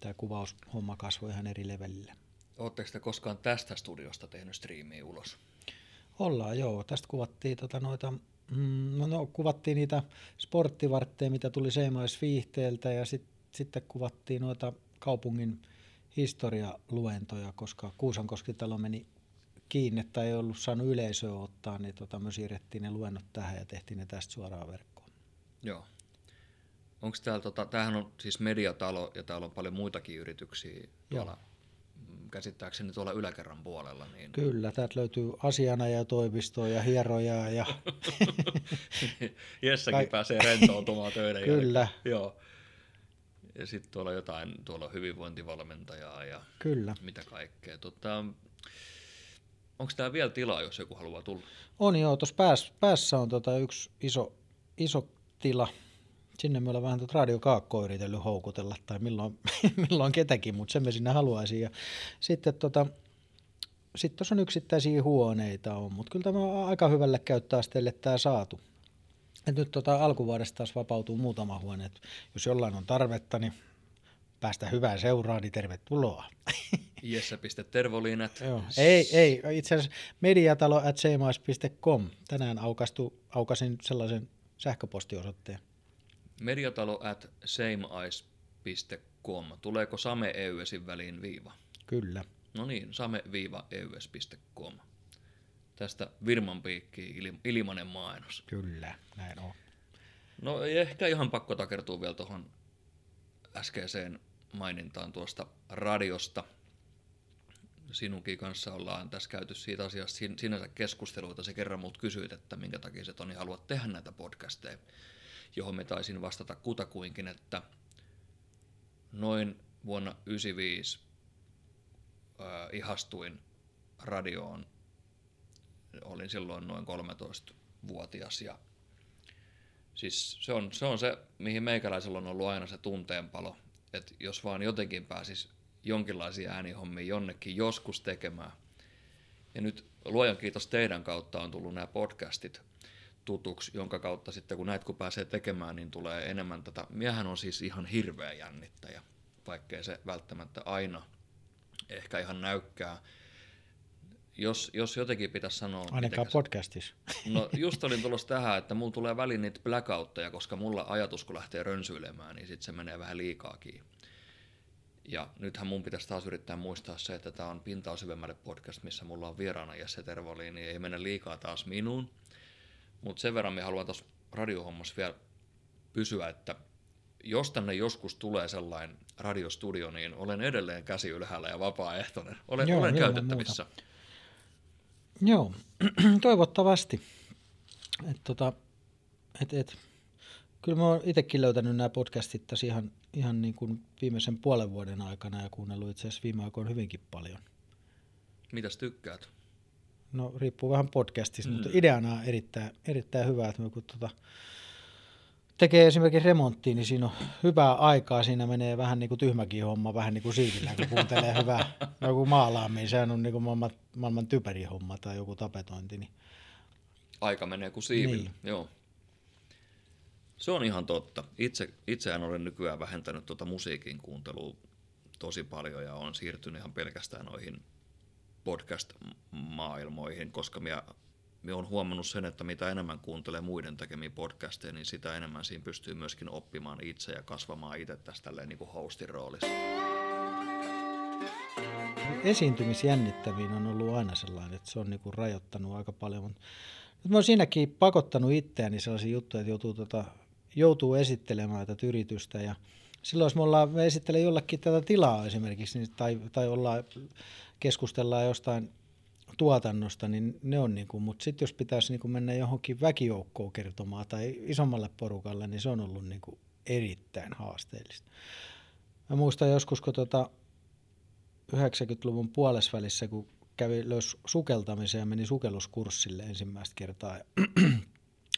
tämä kuvaushomma kasvoi ihan eri levelille. Oletteko te koskaan tästä studiosta tehnyt striimiä ulos? Ollaan, joo. Tästä kuvattiin, tota, noita, mm, no, kuvattiin niitä sporttivartteja, mitä tuli Seemais-viihteeltä, ja sit, sitten kuvattiin noita kaupungin historialuentoja, koska Kuusankoski-talo meni kiinni tai ei ollut saanut yleisöä ottaa, niin tota, me siirrettiin ne luennot tähän ja tehtiin ne tästä suoraan verkkoon. Joo. Onko täällä, tota, tämähän on siis mediatalo ja täällä on paljon muitakin yrityksiä tuolla, käsittääkseni tuolla yläkerran puolella. Niin... Kyllä, täältä löytyy asianajatoimistoa ja hierojaa. Ja... Jessäkin Kaik... pääsee rentoutumaan töiden Kyllä. jälkeen. Joo. Ja sitten tuolla jotain, tuolla hyvinvointivalmentajaa ja Kyllä. mitä kaikkea. Tota, onko tää vielä tilaa, jos joku haluaa tulla? On joo, tuossa päässä, päässä on tota yksi iso, iso tila. Sinne me ollaan vähän tuota radiokaakkoa yritellyt houkutella, tai milloin, milloin ketäkin, mutta sen me sinne haluaisin. Ja sitten tuossa tota, on yksittäisiä huoneita, on, mutta kyllä tämä on aika hyvälle käyttöasteelle tämä saatu. Et nyt tota, alkuvuodesta taas vapautuu muutama huone, et jos jollain on tarvetta, niin päästä hyvään seuraan, niin tervetuloa. jesse piste tervolin at Ei, ei, itse asiassa mediatalo at seemais piste com. Tänään aukastu, aukasin sellaisen sähköpostiosoitteen. mediatalo at seemais piste com. Tuleeko same-eysin väliin viiva? Kyllä. No niin, same-eys piste com. Tästä Virman piikkiin ilmanen mainos. Kyllä, näin on. No ei ehkä ihan pakko takertua vielä tuohon äskeiseen mainintaan tuosta radiosta. Sinunkin kanssa ollaan tässä käyty siitä asiasta sinänsä keskusteluita. Se kerran mut kysyit, että minkä takia se Toni haluat tehdä näitä podcasteja. Johon me taisin vastata kutakuinkin, että noin vuonna yhdeksänkymmentäviisi äh, ihastuin radioon. Olin silloin noin kolmetoistavuotias. Ja siis se, on, se on se, mihin meikäläisellä on ollut aina se tunteenpalo, että jos vaan jotenkin pääsis jonkinlaisia äänihommia jonnekin joskus tekemään. Ja nyt luojan kiitos teidän kautta on tullut nämä podcastit tutuksi, jonka kautta sitten kun näitä kun pääsee tekemään, niin tulee enemmän tätä. Miehän on siis ihan hirveä jännittäjä, vaikkei se välttämättä aina ehkä ihan näykkää. Jos, jos jotenkin pitäisi sanoa... Ainakaan podcastissa. No just olin tulossa tähän, että mulla tulee väliin niitä blackoutteja, koska mulla ajatus kun lähtee rönsyilemään, niin sitten se menee vähän liikaakin. Ja nythän mun pitäisi taas yrittää muistaa se, että tämä on Pintaa syvemmälle podcast, missä mulla on vieraana Jesse Tervolin, niin ei mene liikaa taas minuun. Mutta sen verran me haluan tuossa radiohommassa vielä pysyä, että jos tänne joskus tulee sellainen radiostudio, niin olen edelleen käsi ylhäällä ja vapaaehtoinen. Olen, Joo, olen käytettävissä. Muuta. Joo, toivottavasti. Et tota, et, et. Kyllä mä oon itsekin löytänyt nämä podcastit tässä ihan, ihan niin kuin viimeisen puolen vuoden aikana ja kuunnellut itse asiassa viime aikoina hyvinkin paljon. Mitäs tykkäät? No riippuu vähän podcastista, mm. mutta ideana on erittäin, erittäin hyvä, että me, kun tuota, tekee esimerkiksi remonttia, niin siinä on hyvää aikaa, siinä menee vähän niin kuin tyhmäkin homma, vähän niin kuin siivillä, kun kuuntelee hyvää, joku maalaaminen, sehän on niin kuin maailman, maailman typerin homma tai joku tapetointi. Niin. Aika menee kuin siivillä, niin. Joo. Se on ihan totta. Itse, itseään olen nykyään vähentänyt tuota musiikin kuuntelua tosi paljon ja olen siirtynyt ihan pelkästään noihin podcast-maailmoihin, koska minä, minä olen huomannut sen, että mitä enemmän kuuntelee muiden tekemiä podcasteja, niin sitä enemmän siinä pystyy myöskin oppimaan itse ja kasvamaan itse tässä tälleen niin kuin hostin roolissa. Esiintymisjännittäviin on ollut aina sellainen, että se on niin kuin rajoittanut aika paljon. Mutta nyt mä oon siinäkin pakottanut itseäni sellaisia juttuja, että joutuu, tota, joutuu esittelemään tätä yritystä ja silloin jos me, ollaan, me esittelee jollakin tätä tilaa esimerkiksi niin, tai, tai ollaan, keskustellaan jostain tuotannosta, niin ne on niin kuin, mutta sitten jos pitäisi niin kuin mennä johonkin väkijoukkoon kertomaan tai isommalle porukalle, niin se on ollut niin kuin erittäin haasteellista. Mä muistan joskus, kun tuota yhdeksänkymmentäluvun puolesvälissä, kun kävi, löysi sukeltamisen ja meni sukelluskurssille ensimmäistä kertaa,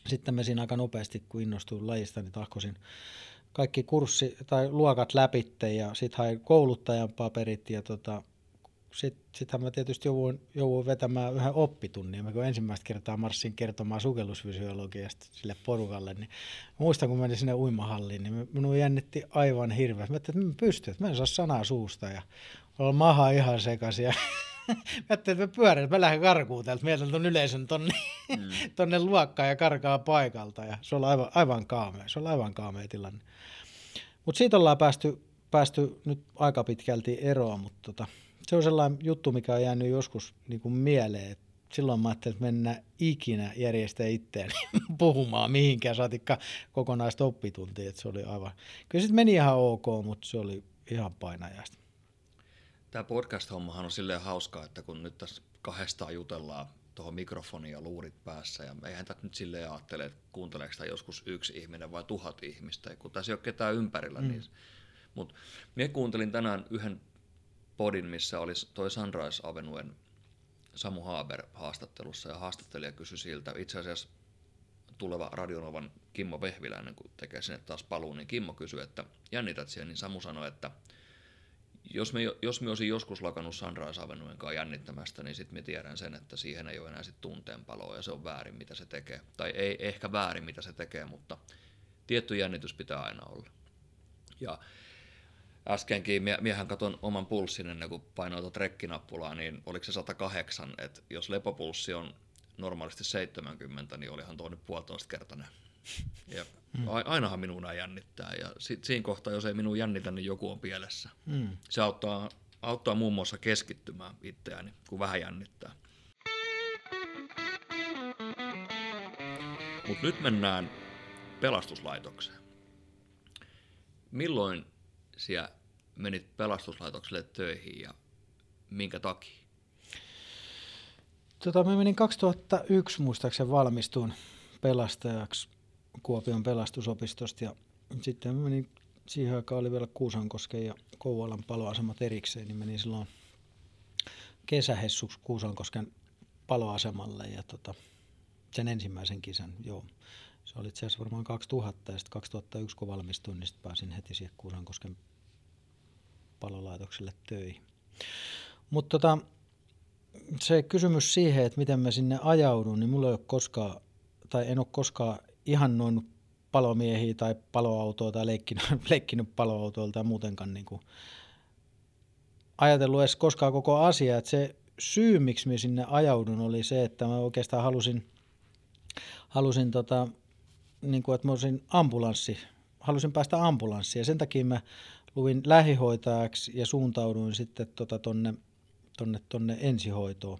sitten me siinä aika nopeasti, kun innostuin lajista, niin tahkosin kaikki kurssi tai luokat läpitte ja sitten hain kouluttajan paperit ja tota, sitten sittenhän mä tietysti jouduin, jouduin vetämään yhden oppitunnin. Mä kun ensimmäistä kertaa marssin kertomaan sukellusfysiologiasta sille porukalle, niin muistan kun menin sinne uimahalliin, niin minua jännitti aivan hirveästi. Mä ajattelin, että mä pystyn, että mä en saa sanaa suusta ja olla maha ihan sekaisin. Mä ajattelin, että mä pyörän, mä lähden karkuun täältä, meiltä on yleisön tonne, mm. tonne luokkaan ja karkaa paikalta. Ja se oli aivan, aivan kaamea, se oli aivan kaamea tilanne. Mutta siitä ollaan päästy, päästy nyt aika pitkälti eroon, mutta tota, se on sellainen juttu, mikä on jäänyt joskus niin kuin mieleen. Et silloin mä ajattelin, että mennään ikinä järjestää itseäni puhumaan mihinkään, saatikka kokonaista oppituntia. Et se oli aivan, kyllä sitten meni ihan ok, mutta se oli ihan painajaista. Tämä podcast-hommahan on silleen hauskaa, että kun nyt tässä kahdestaan jutellaan tuohon mikrofoniin ja luurit päässä, ja eihän tätä nyt silleen ajattele, että kuunteleeko sitä joskus yksi ihminen vai tuhat ihmistä, kun tässä ei ole ketään ympärillä. Mm. Niin. Mut minä kuuntelin tänään yhden podin, missä oli toi Sunrise Avenuen Samu Haaber haastattelussa, ja haastattelija kysyi siltä, itse asiassa tuleva Radionovan Kimmo Vehviläinen, kun tekee sinne taas paluun, niin Kimmo kysyi, että jännität siellä, niin Samu sanoi, että Jos me, jos me olisin joskus lakannut Sunrise Avenuen kanssa jännittämästä, niin sitten me tiedän sen, että siihen ei ole enää sit tunteenpaloa ja se on väärin, mitä se tekee. Tai ei ehkä väärin, mitä se tekee, mutta tietty jännitys pitää aina olla. Ja äskenkin mie, miehän katon oman pulssin ennen kuin painoitat rekkinappulaa, niin oliko se sata kahdeksan, että jos lepopulssi on normaalisti seitsemänkymmentä, niin olihan tuo nyt puolitoista kertainen. Ja ainahan minua nämä jännittää, ja sit, siinä kohtaa, jos ei minua jännitä, niin joku on pielessä. Mm. Se auttaa, auttaa muun muassa keskittymään itseäni, kun vähän jännittää. Mutta nyt mennään pelastuslaitokseen. Milloin sinä menit pelastuslaitokselle töihin ja minkä takia? Tota, mä menin kaksituhattayksi muistaakseni valmistuin pelastajaksi Kuopion pelastusopistosta, ja sitten menin, siihen aikaan oli vielä Kuusankosken ja Kouvolan paloasemat erikseen, niin menin silloin kesähessuksi Kuusankosken paloasemalle ja tota, sen ensimmäisen kisän, joo. Se oli itse asiassa varmaan kaksituhatta, ja sitten kaksituhattayksi kun valmistuin, niin sitten pääsin heti siihen Kuusankosken palolaitokselle töihin. Mutta tota, se kysymys siihen, että miten mä sinne ajaudun, niin mulla ei ole koskaan, tai en ole koskaan ihan noin palomiehiä tai paloautoa tai leikkinyt, leikkinyt paloautoilta tai muutenkaan niin kuin ajatellut edes koskaan koko asiaa. Se syy, miksi minä sinne ajaudun, oli se, että mä oikeastaan halusin, halusin tota, niin kuin, että mä olisin ambulanssi, halusin päästä ambulanssiin. Ja sen takia mä luin lähihoitajaksi ja suuntauduin sitten tota tonne, tonne, tonne ensihoitoon.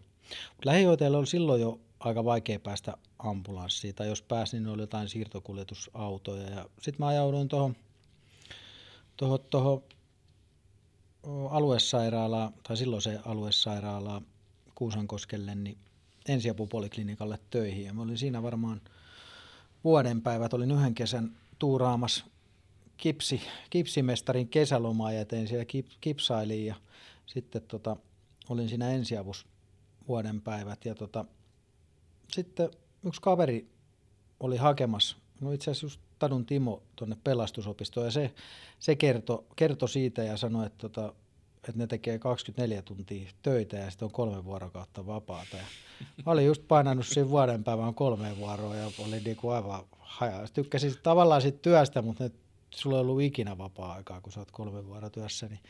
Mut lähihoitajilla oli silloin jo aika vaikea päästä ambulanssiin, tai jos pääsi, niin oli jotain siirtokuljetusautoja. Ja sitten mä ajauduin tuohon toho, toho aluesairaalaan, tai silloiseen aluesairaalaan Kuusankoskelle, niin ensiapupoliklinikalle töihin. Ja mä olin siinä varmaan vuoden päivät, olin yhden kesän tuuraamassa kipsi, kipsimestarin kesälomaa ja tein siellä kip, kipsailin, ja sitten tota, olin siinä ensiavussa vuoden päivät. Ja tota, sitten yksi kaveri oli hakemassa, no itse asiassa just Tadun Timo tuonne pelastusopistoon, ja se, se kertoi kerto siitä ja sanoi, että, tota, että ne tekee kaksikymmentäneljä tuntia töitä ja sitten on kolme vuorokautta vapaata. Ja mä olin just painanut siinä vuoden päivään kolmeen vuoroon ja olin niinku aivan hajaa. Tykkäsin tavallaan siitä työstä, mutta nyt sulla ei ollut ikinä vapaa-aikaa, kun sä oot kolme vuoroa työssä, niin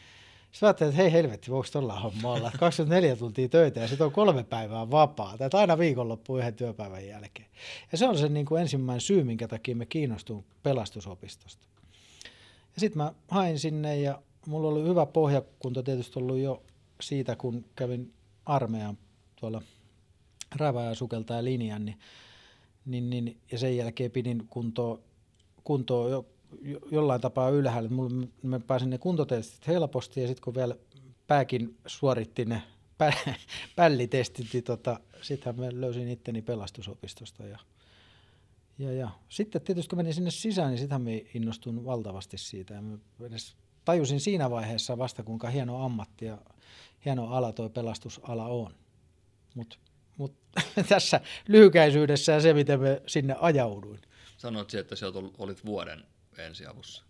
sitten ajattelin, että hei helvetti, voiko tuolla homma olla, että kaksikymmentäneljä tuntia töitä ja sitten on kolme päivää vapaata, että aina viikonloppu yhden työpäivän jälkeen. Ja se on se niin kuin ensimmäinen syy, minkä takia me kiinnostuin pelastusopistosta. Ja sitten mä hain sinne, ja mulla oli hyvä pohjakunto tietysti ollut jo siitä, kun kävin armeijan tuolla Räväjä sukeltaja linjan, niin, niin, niin, ja sen jälkeen pidin kuntoa, kuntoa jo jollain tapaa ylhäällä. Mulla, mä pääsin ne kuntotestit helposti, ja sitten kun vielä pääkin suoritti ne pä, pällitestit, niin tota, sittenhän mä löysin itteni pelastusopistosta. Ja, ja, ja. Sitten tietysti kun menin sinne sisään, niin sittenhän mä innostuin valtavasti siitä. Ja mä edes tajusin siinä vaiheessa vasta, kuinka hieno ammatti ja hieno ala toi pelastusala on. Mut, mut tässä lyhykäisyydessä ja se, miten me sinne ajauduin. Sanoit, että sä olit vuoden ensiavussa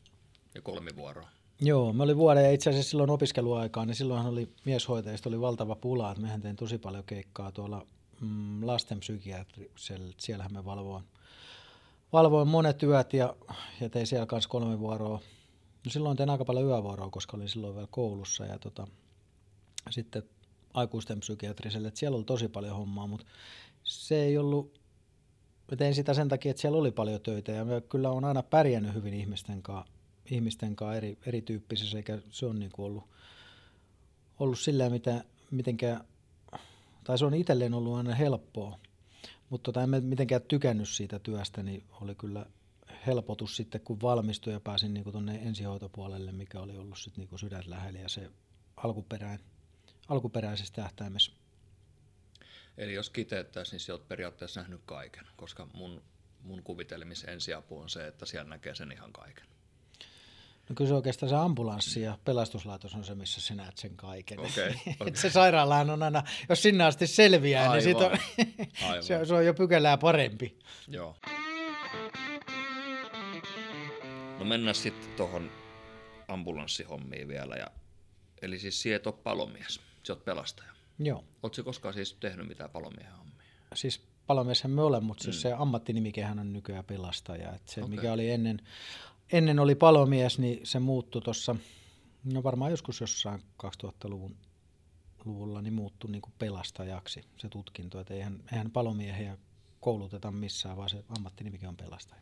ja kolmivuoroa. Joo, mä olin vuoden ja itse asiassa silloin opiskeluaikaan, niin silloinhan oli mieshoitajista oli valtava pula. Että mehän tein tosi paljon keikkaa tuolla mm, lastenpsykiatrisella, siellähän me valvoin, valvoin monet yöt ja, ja tein siellä kanssa kolme vuoroa. No silloin tein aika paljon yövuoroa, koska olin silloin vielä koulussa ja tota, sitten aikuisten psykiatriselle, että siellä oli tosi paljon hommaa, mutta se ei ollut, mä tein sitä sen takia, että siellä oli paljon töitä ja mä kyllä olen aina pärjännyt hyvin ihmisten kanssa. ihmisten kanssa eri, erityyppisissä, eikä se on niin kuin ollut, ollut sillä, mitä, mitenkään, tai se on itselleen ollut aina helppoa, mutta tota, en mitenkään tykännyt siitä työstä, niin oli kyllä helpotus sitten, kun valmistuin ja pääsin niin kuin tuonne ensihoitopuolelle, mikä oli ollut sitten niin kuin sydän lähellä ja se alkuperäin, alkuperäisessä tähtäimessä. Eli jos kiteyttäisiin, niin sä oot periaatteessa nähnyt kaiken, koska mun, mun kuvitelmis ensiapu on se, että siellä näkee sen ihan kaiken. No kyllä se oikeastaan se ambulanssi ja pelastuslaitos on se, missä sinä näet sen kaiken. Okay, okay. Se sairaalahan on aina, jos sinne asti selviää, aivan, niin sit on, se, se on jo pykälää parempi. Joo. No mennään sitten tuohon ambulanssihommiin vielä. Ja, eli siis sinä et ole palomies, sinä olet pelastaja. Joo. Oletko koskaan siis tehnyt mitään palomiehen hommia? Siis palomieshän me olemme, mutta mm. siis se ammattinimikehän on nykyään pelastaja. Et se okay. mikä oli ennen... Ennen oli palomies, niin se muuttui tuossa, no varmaan joskus jossain kaksituhattaluvulla niin muuttui niin kuin pelastajaksi se tutkinto. Että eihän, eihän palomiehiä kouluteta missään, vaan se ammattinimikin on pelastaja.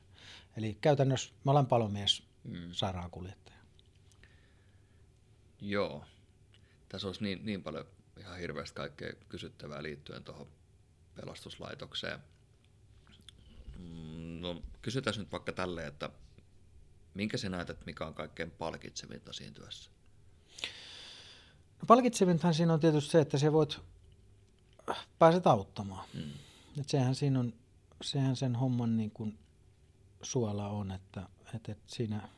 Eli käytännössä mä olen palomies, mm. sairaankuljettaja. Joo. Tässä olisi niin, niin paljon ihan hirveästi kaikkea kysyttävää liittyen tuohon pelastuslaitokseen. No, kysytään nyt vaikka tälleen, että minkä sä näet, mikä on kaikkein palkitsevinta siinä työssä? No palkitsevintahan siinä on tietysti se, että sä voit, pääset auttamaan. Mm. Et sehän, siinä on, sehän sen homman niin kuin suola on, että et, et siinä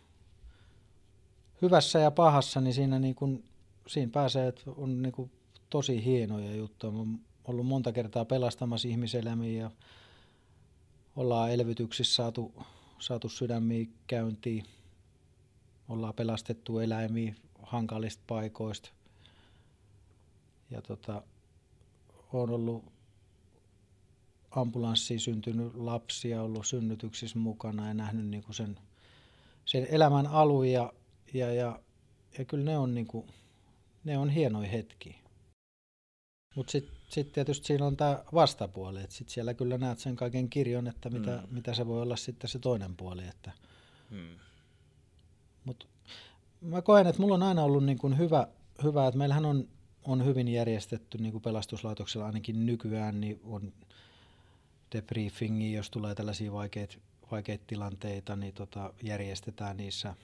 hyvässä ja pahassa, niin siinä, niin kuin, siinä pääsee, että on niin kuin tosi hienoja juttuja. Mä oon ollut monta kertaa pelastamassa ihmiselämiä ja ollaan elvytyksissä saatu... saatu sydämiä käyntiin, ollaan pelastettu eläimiä hankalista paikoista ja tota, on ollut ambulanssiin syntynyt lapsia, ollut synnytyksissä mukana ja nähnyt niinku sen, sen elämän alun ja, ja, ja, ja kyllä ne on, niinku, ne on hienoja hetkiä. Mutta sitten sit tietysti siinä on tämä vastapuoli, että sitten siellä kyllä näet sen kaiken kirjon, että mitä, mm. mitä se voi olla sitten se toinen puoli. Että. Mm. Mut mä koen, että mulla on aina ollut niin kun hyvä, hyvä, että meillähän on, on hyvin järjestetty niin kun pelastuslaitoksella ainakin nykyään, niin on debriefingi, jos tulee tällaisia vaikeita vaikeita tilanteita, niin tota, järjestetään niissä,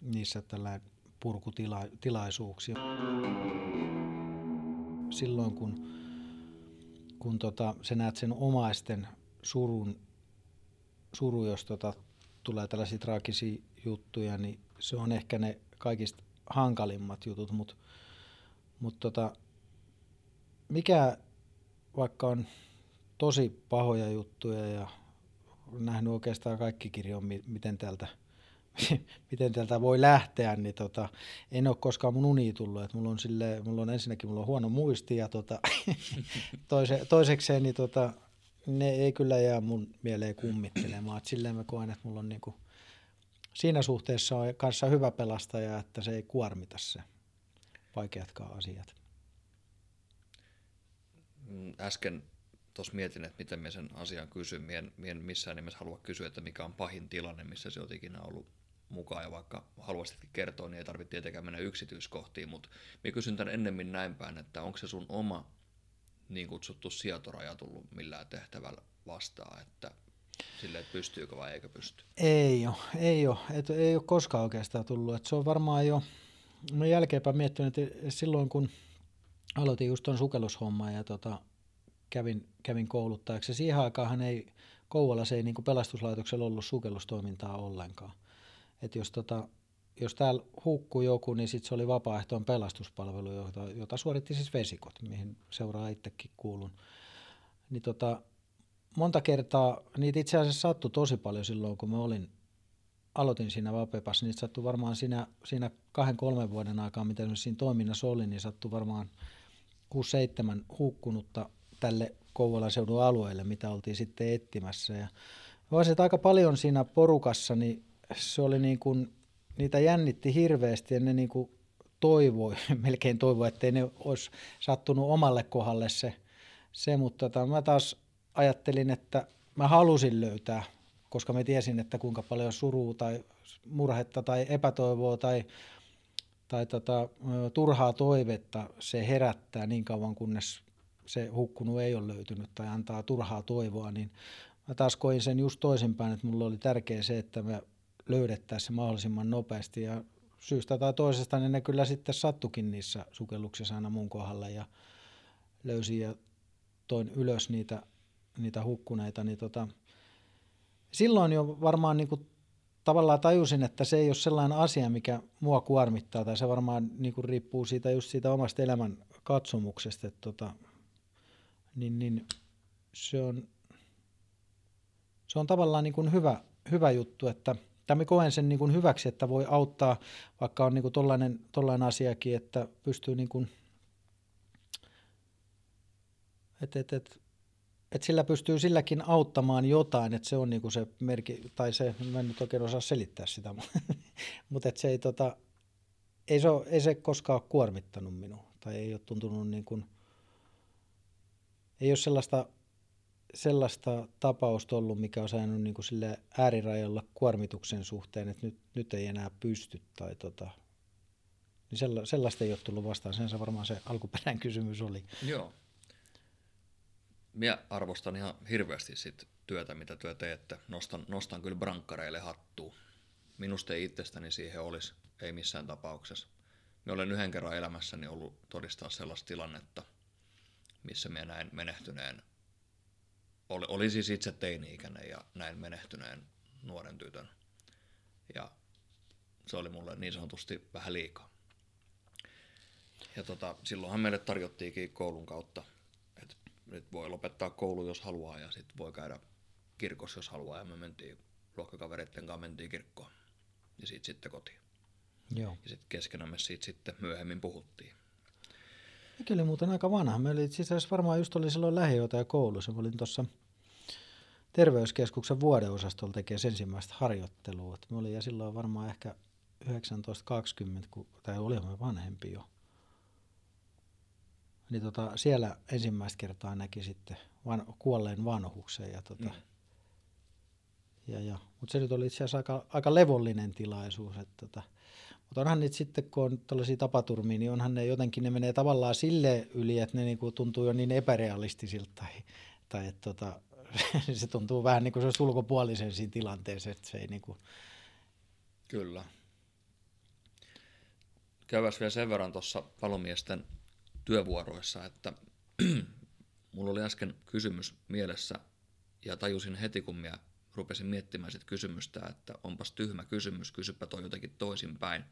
niissä tällainen purkutilaisuuksia. Silloin kun, kun tota, sä näet sen omaisten surun, suru, jos tota, tulee tällaisia traagisia juttuja, niin se on ehkä ne kaikista hankalimmat jutut. Mutta mut tota, mikä vaikka on tosi pahoja juttuja ja nähnyt oikeastaan kaikki kirjon, miten tältä, miten tältä voi lähteä, niin tota, en ole koskaan mun unia tullut. Et mulla on sille, mulla on ensinnäkin mulla on huono muisti ja tota, toise, toisekseen niin tota, ne ei kyllä jää mun mieleen kummittelemaan. Et silleen mä koen, että mulla on niinku, siinä suhteessa on kanssa hyvä pelastaja, että se ei kuormita se vaikeatkaan asiat. Äsken tuossa mietin, että miten mä sen asian kysyn. Mä en, mä en missään nimessä halua kysyä, että mikä on pahin tilanne, missä se oot ikinä ollut mukaan. Ja vaikka haluaisitkin kertoa, niin ei tarvitse tietenkään mennä yksityiskohtiin. Mutta mä kysyn tämän ennemmin näin päin, että onko se sun oma niin kutsuttu sietoraja tullut millään tehtävällä vastaan? Että silleen, että pystyykö vai eikö pysty? Ei ole. Ei ole, Et, ei ole koskaan oikeastaan tullut. Et se on varmaan jo, no jälkeenpäin miettinyt, että silloin kun aloitin just tuon sukellushomman ja tota, kävin, kävin kouluttajaksi. Siihen aikaanhan ei, Kouvolassa ei niin kuin pelastuslaitoksella ollut sukellustoimintaa ollenkaan. Et jos, tota, jos täällä hukkui joku, niin sit se oli vapaaehtoinen pelastuspalvelu, jota, jota suoritti siis vesikot, mihin seuraa itsekin kuulun. niin tota, monta kertaa, niitä itse asiassa sattui tosi paljon silloin, kun mä olin, aloitin siinä Vapepassa, niitä sattui varmaan siinä, siinä kahden, kolmen vuoden aikaa, mitä siinä toiminnassa oli, niin sattui varmaan kuusi seitsemän hukkunutta tälle Kouvolan seudun alueelle, mitä oltiin sitten etsimässä. Ja voisin, että aika paljon siinä porukassa, niin se oli niin kuin, niitä jännitti hirveästi ja ne niin kuin toivoi, melkein toivoi, ettei ne olisi sattunut omalle kohdalle se, se mutta tota, mä taas ajattelin, että mä halusin löytää, koska mä tiesin, että kuinka paljon surua tai murhetta tai epätoivoa tai, tai tota, turhaa toivetta se herättää niin kauan, kunnes se hukkunut ei ole löytynyt tai antaa turhaa toivoa, niin mä taas koin sen just toisinpäin, että mulla oli tärkeää se, että me löydettäisiin se mahdollisimman nopeasti ja syystä tai toisesta niin ne kyllä sitten sattukin niissä sukelluksissa aina mun kohdalla ja löysin ja toin ylös niitä, niitä hukkuneita. Niin tota, silloin jo varmaan niin kuin tavallaan tajusin, että se ei ole sellainen asia, mikä mua kuormittaa tai se varmaan niin kuin riippuu siitä, just siitä omasta elämän katsomuksesta, että tota, niin, niin se on... Se on tavallaan niin kuin hyvä, hyvä juttu, että mä koen sen niin kuin hyväksi, että voi auttaa, vaikka on niin kuin tollainen, tollainen asiakin, että pystyy niin kuin, et, et, et, et sillä pystyy silläkin auttamaan jotain, että se on niin kuin se merki, tai se, mä en nyt oikein osaa selittää sitä, mutta et se ei, tota, ei, se ole, ei se koskaan ole kuormittanut minua, tai ei ole tuntunut niin kuin, ei ole sellaista, sellaista tapausta ollut, mikä on saanut niin kuin sille äärirajalla kuormituksen suhteen, että nyt, nyt ei enää pysty. Tai tota, niin sella, sellaista ei ole tullut vastaan, sen se varmaan se alkuperäinen kysymys oli. Joo. Minä arvostan ihan hirveästi sit työtä, mitä työ teette. Nostan, nostan kyllä brankkareille hattua. Minusta ei itsestäni siihen olisi, ei missään tapauksessa. Minä olen yhden kerran elämässäni ollut todistaa sellaista tilannetta, missä minä näin menehtyneen. Oli siis itse teini-ikäinen ja näin menehtyneen nuoren tytön. Ja se oli mulle niin sanotusti vähän liikaa. Ja tota, silloinhan meille tarjottiinkin koulun kautta, että nyt voi lopettaa koulu, jos haluaa, ja sitten voi käydä kirkossa, jos haluaa. Ja me mentiin luokkakavereiden kanssa mentiin kirkkoon ja siitä sitten kotiin. Joo. Ja sitten keskenämme siitä sitten myöhemmin puhuttiin. Mäkin oli muuten aika vanha. Mä olin itse asiassa varmaan just oli silloin lähihoitaja koulussa. Mä olin tuossa terveyskeskuksen vuodeosastolla tekemässä ensimmäistä harjoittelua. Mä olin ja silloin varmaan ehkä yhdeksäntoista kaksikymmentä, kun, tai olin mä vanhempi jo. Niin tota, siellä ensimmäistä kertaa näki sitten van, kuolleen vanhuksen. Ja tota, mm. ja, ja. Mutta se nyt oli itse asiassa aika, aika levollinen tilaisuus. Että tota, mutta onhan niitä sitten, kun on tällaisia tapaturmia, niin onhan ne jotenkin, ne menee tavallaan silleen yli, että ne niinku tuntuu jo niin epärealistisilta tai, tai että tota, se tuntuu vähän niin kuin se olisi ulkopuolisen siinä tilanteessa, että se ei niinku. Kyllä. Käydäs vielä sen verran tuossa palomiesten työvuoroissa, että mulla oli äsken kysymys mielessä ja tajusin heti, kun minä rupesin miettimään sitä kysymystä, että onpas tyhmä kysymys, kysypä toi jotenkin toisinpäin.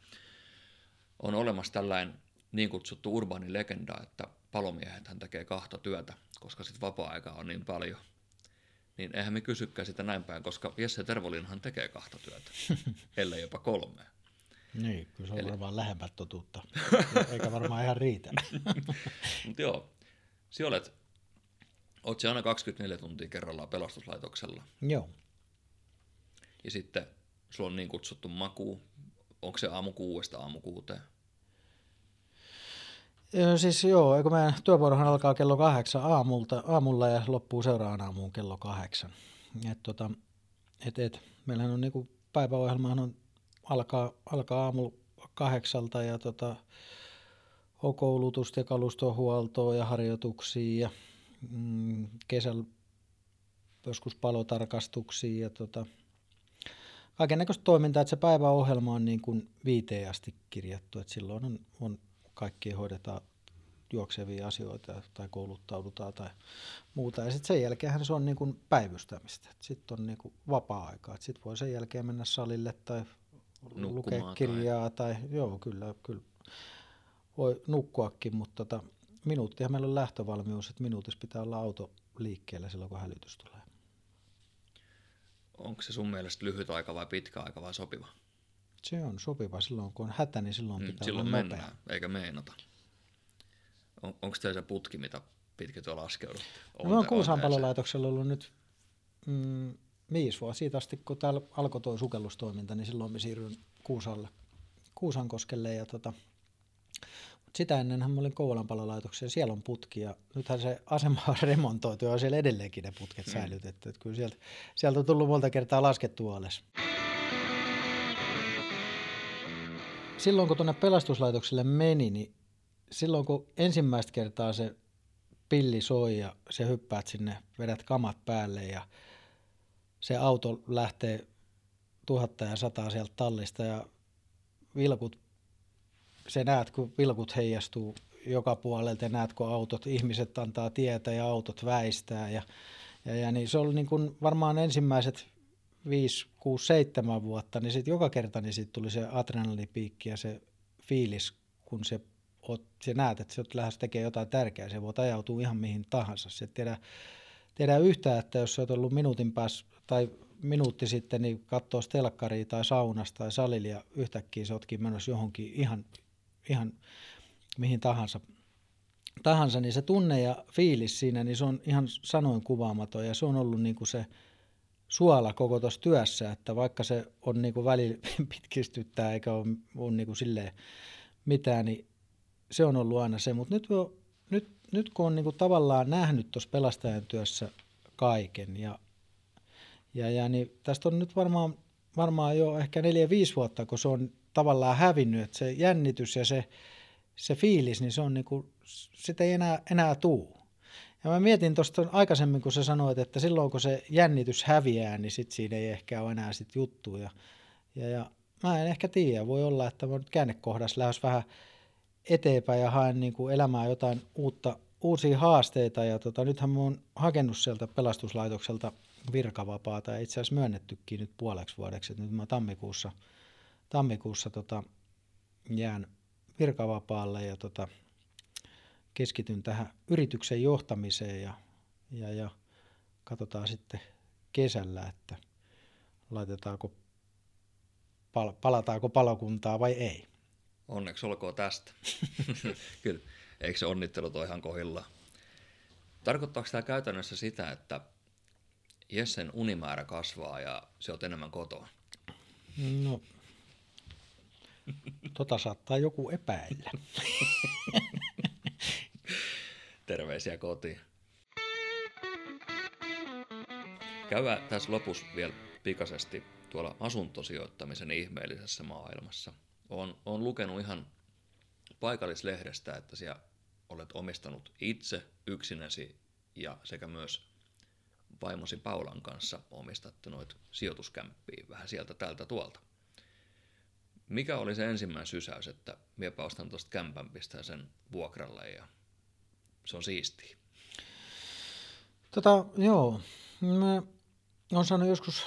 On olemassa tällainen niin kutsuttu urbaani legenda, että palomiehethän tekee kahta työtä, koska sitten vapaa-aikaa on niin paljon. Niin eihän me kysykään sitä näin päin, koska Jesse Tervolinhan tekee kahta työtä, ellei jopa kolmea. Niin, kyllä se on eli... varmaan lähempää totuutta, eikä varmaan ihan riitä. Mutta joo, sinä olet, olet se aina kaksikymmentäneljä tuntia kerrallaan pelastuslaitoksella. Joo. Ja sitten sulla on niin kutsuttu makuu. Onko se aamu kuudesta aamu kuuteen? Siis joo, eikö meidän työvuorohan alkaa kello kahdeksan aamulta, aamulla ja loppuu seuraavan aamuun kello kahdeksan. Et tota, et, et, meillähän on niinku päiväohjelmahan on, alkaa, alkaa aamulla kahdeksalta ja tota, on koulutusta ja kalustohuoltoa ja harjoituksia ja mm, kesällä joskus palotarkastuksia ja tota, kaikennäköistä toimintaa, että se päiväohjelma on niin kuin viiteen asti kirjattu, että silloin on, on kaikkia hoidetaan juoksevia asioita tai kouluttaudutaan tai muuta. Ja sitten sen jälkeenhän se on niin kuin päivystämistä, sitten on niin kuin vapaa-aikaa, sitten voi sen jälkeen mennä salille tai nukkumaan lukea kirjaa tai, tai joo kyllä, kyllä voi nukkuakin, mutta tota, minuuttihan meillä on lähtövalmius, että minuutissa pitää olla auto liikkeellä silloin, kun hälytys tulee. Onko se sun mielestä lyhyt aika vai pitkä aika vai sopiva? Se on sopiva. Silloin kun on hätä, niin silloin pitää silloin olla mennään, nopea. Eikä meinata. On, onko teillä se putki, mitä pitkä tuo laskeudut? No, mä oon Kuusanpalolaitoksella ollut nyt mm, viisi vuotta siitä asti, kun täällä alkoi tuo sukellustoiminta, niin silloin me siirryin Kuusalle, Kuusankoskelle. Ja tota, sitä ennenhän mä olin Kouvolan palolaitoksen, siellä on putki ja nythän se asema on remontoitu ja siellä edelleenkin ne putket mm. säilytetty. Että kyllä sieltä, sieltä on tullut monta kertaa laskettua alas. Silloin kun tuonne pelastuslaitokselle meni, niin silloin kun ensimmäistä kertaa se pilli soi ja se hyppäät sinne, vedät kamat päälle ja se auto lähtee tuhatta ja sataa sieltä tallista ja vilkut, se näet kun vilkut heijastuu joka puolelta ja näet kun autot, ihmiset antaa tietä ja autot väistää ja, ja, ja niin se oli niin kuin varmaan ensimmäiset viisi, kuusi, seitsemän vuotta, niin sitten joka kerta niin sit tuli se adrenalipiikki ja se fiilis, kun se oot, sä näet, että sä oot lähes tekemään jotain tärkeää, se voit ajautua ihan mihin tahansa. Se tiedä, tiedä yhtään, että jos sä oot ollut minuutin päässä tai minuutti sitten, niin katsois telkkaria tai saunasta tai salilla ja yhtäkkiä sä ootkin menossa johonkin ihan, ihan mihin tahansa. tahansa, niin se tunne ja fiilis siinä, niin se on ihan sanoin kuvaamaton ja se on ollut niin kuin se suola koko tuossa työssä, että vaikka se on niin kuin välillä pitkistyttää eikä ole, ole niin kuin silleen mitään, niin se on ollut aina se, mutta nyt, nyt, nyt kun on niinku tavallaan nähnyt tuossa pelastajan työssä kaiken ja, ja, ja niin tästä on nyt varmaan, varmaan jo ehkä neljä viisi vuotta, kun se on tavallaan hävinnyt, että se jännitys ja se, se fiilis, niin se on niinku, sitä ei enää, enää tuu. Ja mä mietin tuosta aikaisemmin, kun sä sanoit, että silloin kun se jännitys häviää, niin sit siinä ei ehkä ole enää sit juttuja. Ja, ja mä en ehkä tiedä, voi olla, että mä nyt käännekohdassa lähes vähän eteenpäin ja haen niin kuin elämään jotain uutta, uusia haasteita. Ja tota, nythän mä oon hakenut sieltä pelastuslaitokselta virkavapaata ja itse asiassa myönnettykin nyt puoleksi vuodeksi. Et nyt mä tammikuussa, tammikuussa tota, jään virkavapaalle ja tota, keskityn tähän yrityksen johtamiseen ja, ja, ja katsotaan sitten kesällä, että laitetaanko, pal- palataanko palokuntaa vai ei. Onneksi olkoon tästä. Kyllä, eikö se onnittelut ole ihan kohdillaan? Tarkoittaako tämä käytännössä sitä, että Jessen unimäärä kasvaa ja se on enemmän kotoa? No, tota saattaa joku epäillä. Terveisiä kotiin. Käydään tässä lopussa vielä pikaisesti tuolla asuntosijoittamisen ihmeellisessä maailmassa. Olen, olen lukenut ihan paikallislehdestä, että siellä olet omistanut itse yksinäsi ja sekä myös vaimosi Paulan kanssa omistatte noita sijoituskämppiä vähän sieltä tältä tuolta. Mikä oli se ensimmäinen sysäys, että miepä ostan tuosta kämpän, pistää sen vuokralle ja se on siistiä? Tota, joo. Mä olen saanut joskus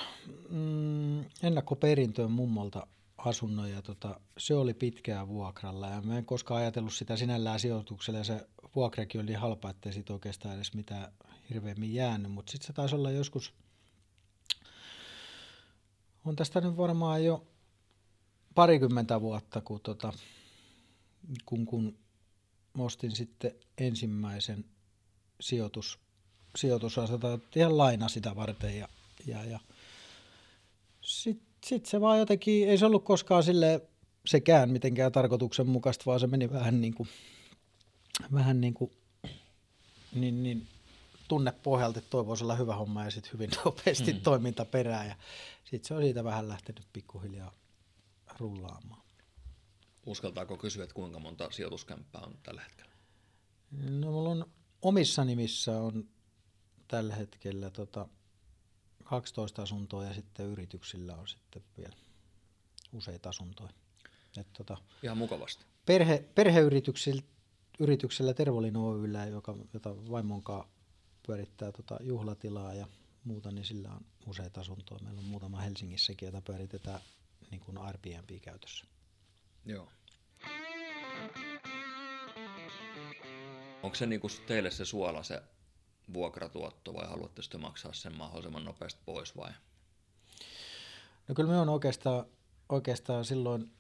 mm, ennakkoperintöön mummolta asunnon ja tota, se oli pitkään vuokralla ja mä en koskaan ajatellut sitä sinällään sijoituksella ja se vuokrakin oli niin halpa, ettei siitä oikeastaan edes mitään hirveämmin jäänyt, mutta sitten se taisi olla joskus, on tästä nyt varmaan jo parikymmentä vuotta, kun, tota, kun, kun ostin sitten ensimmäisen sijoitus, sijoitusasunnon, ihan laina sitä varten ja, ja, ja sitten Sitten se vaan jotenkin, ei se ollut koskaan silleen sekään mitenkään tarkoituksenmukaista, vaan se meni vähän niin kuin, vähän niin kuin niin, niin, tunnepohjalta, että toi voisi olla hyvä homma ja sitten hyvin nopeasti mm. toiminta perään. Ja sitten se on siitä vähän lähtenyt pikkuhiljaa rullaamaan. Uskaltaako kysyä, että kuinka monta sijoituskämppää on tällä hetkellä? No mulla on omissa nimissä on tällä hetkellä tota, kaksitoista asuntoa ja sitten yrityksillä on sitten vielä useita asuntoja. Et tota, ihan mukavasti. Perhe, perheyrityksellä Tervolin Oyllä, joka, jota vaimonkaan pyörittää tota juhlatilaa ja muuta, niin sillä on useita asuntoja. Meillä on muutama Helsingissäkin, jota pyöritetään niin kuin Airbnb-käytössä. Joo. Onko se niin kuin teille se suola, se vuokratuotto vai haluatte sitten maksaa sen mahdollisimman nopeasti pois vai? No kyllä me on oikeastaan, oikeastaan silloin,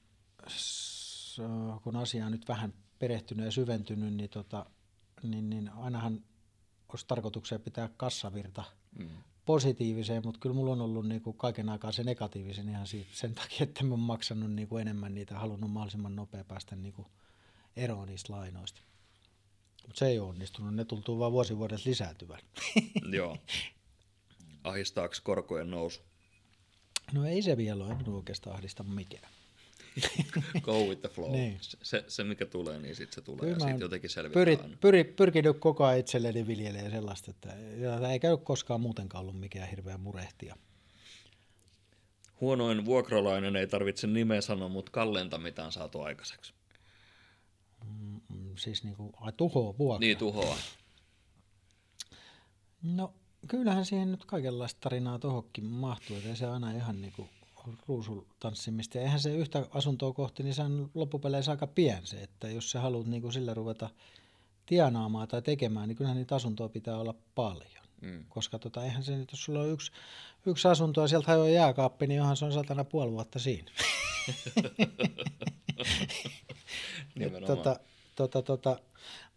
kun asiaan nyt vähän perehtynyt ja syventynyt, niin, tota, niin, niin ainahan olisi tarkoituksena pitää kassavirta mm. positiiviseen, mutta kyllä mulla on ollut niinku kaiken aikaa se negatiivisen ihan siitä, sen takia, että mä oon maksanut niinku enemmän niitä, halunnut mahdollisimman nopea päästä niinku eroon niistä lainoista. Mutta se ei ole onnistunut, ne tuntuu vaan vuosi vuodessa lisääntyvän. Joo. Ahdistaako korkojen nousu? No ei se vielä ole, en oikeastaan ahdista mikään. Go with the flow. Niin. Se, se mikä tulee, niin sitten se tulee kyllä ja siitä jotenkin selvitään. Pyrkinyt koko ajan itselleni viljelemään sellaista, että eikä ole koskaan muutenkaan ollut mikään hirveä murehtia. Huonoin vuokralainen, ei tarvitse nimeä sanoa, mutta kalleinta mitään saatu aikaiseksi. Mm, siis niin kuin, ai tuhoa vuokra. Niin tuhoa. No kyllähän siihen nyt kaikenlaista tarinaa tohonkin mahtuu, ettei se aina ihan niin kuin ruusutanssimista. Eihän se yhtä asuntoa kohti, niin se on loppupeleissä aika pian se, että jos sä haluat niin kuin sillä ruveta tienaamaan tai tekemään, niin kyllähän niitä asuntoa pitää olla paljon. Mm. Koska tota, eihän se nyt, jos sulla on yksi, yksi asunto ja sieltä hajoaa jääkaappi, niin johan se on satana puoli vuotta siinä. Nimenomaan. Tota, tota, tota.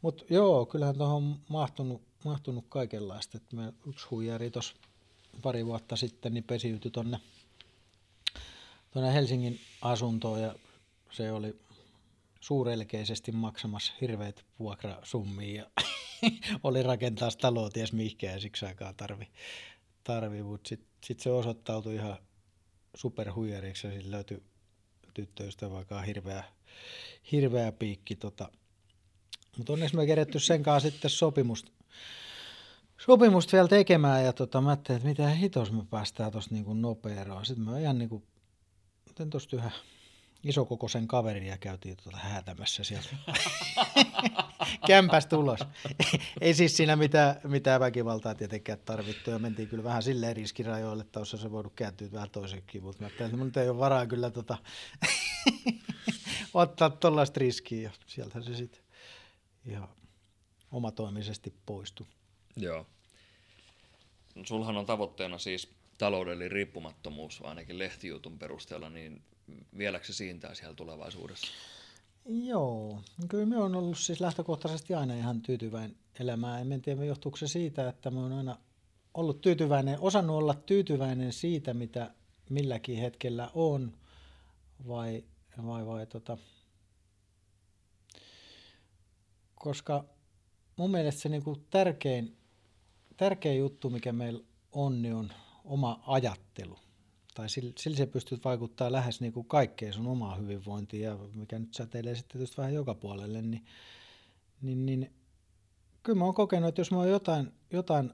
Mutta joo, kyllähän tuohon on mahtunut, mahtunut kaikenlaista. Et me yksi huijari tuossa pari vuotta sitten niin pesiytyi tuonne tuonne Helsingin asuntoon ja se oli suurelkeisesti maksamassa hirveät vuokrasummia ja oli rakentaa taloa ties mihinkään ja siksi aikaa tarvi, tarvi. Mutta sitten sit se osoittautui ihan superhuijariksi ja sillä löytyi tyttöystä vaikka hirveä, hirveä piikki. Tota. Mutta onneksi me keretty sen kanssa sitten sopimusta. Sopimusta vielä tekemään ja tota, mä ajattelin, että mitä hitos me päästään tuosta niinku nopeeroon. Sitten mä ihan niinku sitten tuosta yhä isokokoisen kaveria käytiin tuota häätämässä sieltä kämpästä ulos. Ei siis siinä mitään, mitään väkivaltaa tietenkään tarvittu ja mentiin kyllä vähän silleen riskirajoille, että olisi se voinut kääntyä vähän toisenkin, mutta mä ajattelin, että mun ei ole varaa kyllä tota ottaa tuollaista riskiä ja sieltähän se sitten ihan omatoimisesti poistui. Joo. No, sulhan on tavoitteena siis taloudellinen riippumattomuus, ainakin lehtijutun perusteella, niin vieläkö se siintää siellä tulevaisuudessa? Joo, kyllä minä olen ollut siis lähtökohtaisesti aina ihan tyytyväinen elämään. En tiedä, johtuuko se siitä, että minä olen aina ollut tyytyväinen, osannut olla tyytyväinen siitä, mitä milläkin hetkellä on, vai, vai, vai tota, koska mun mielestä se niinku tärkein, tärkein juttu, mikä meillä on, niin on oma ajattelu, tai sillä, sillä se pystyt vaikuttaa lähes niin kuin kaikkeen sun omaa hyvinvointiin, ja mikä nyt säteilee sitten tietysti vähän joka puolelle, niin, niin, niin kyllä mä oon kokenut, että jos mä oon jotain, jotain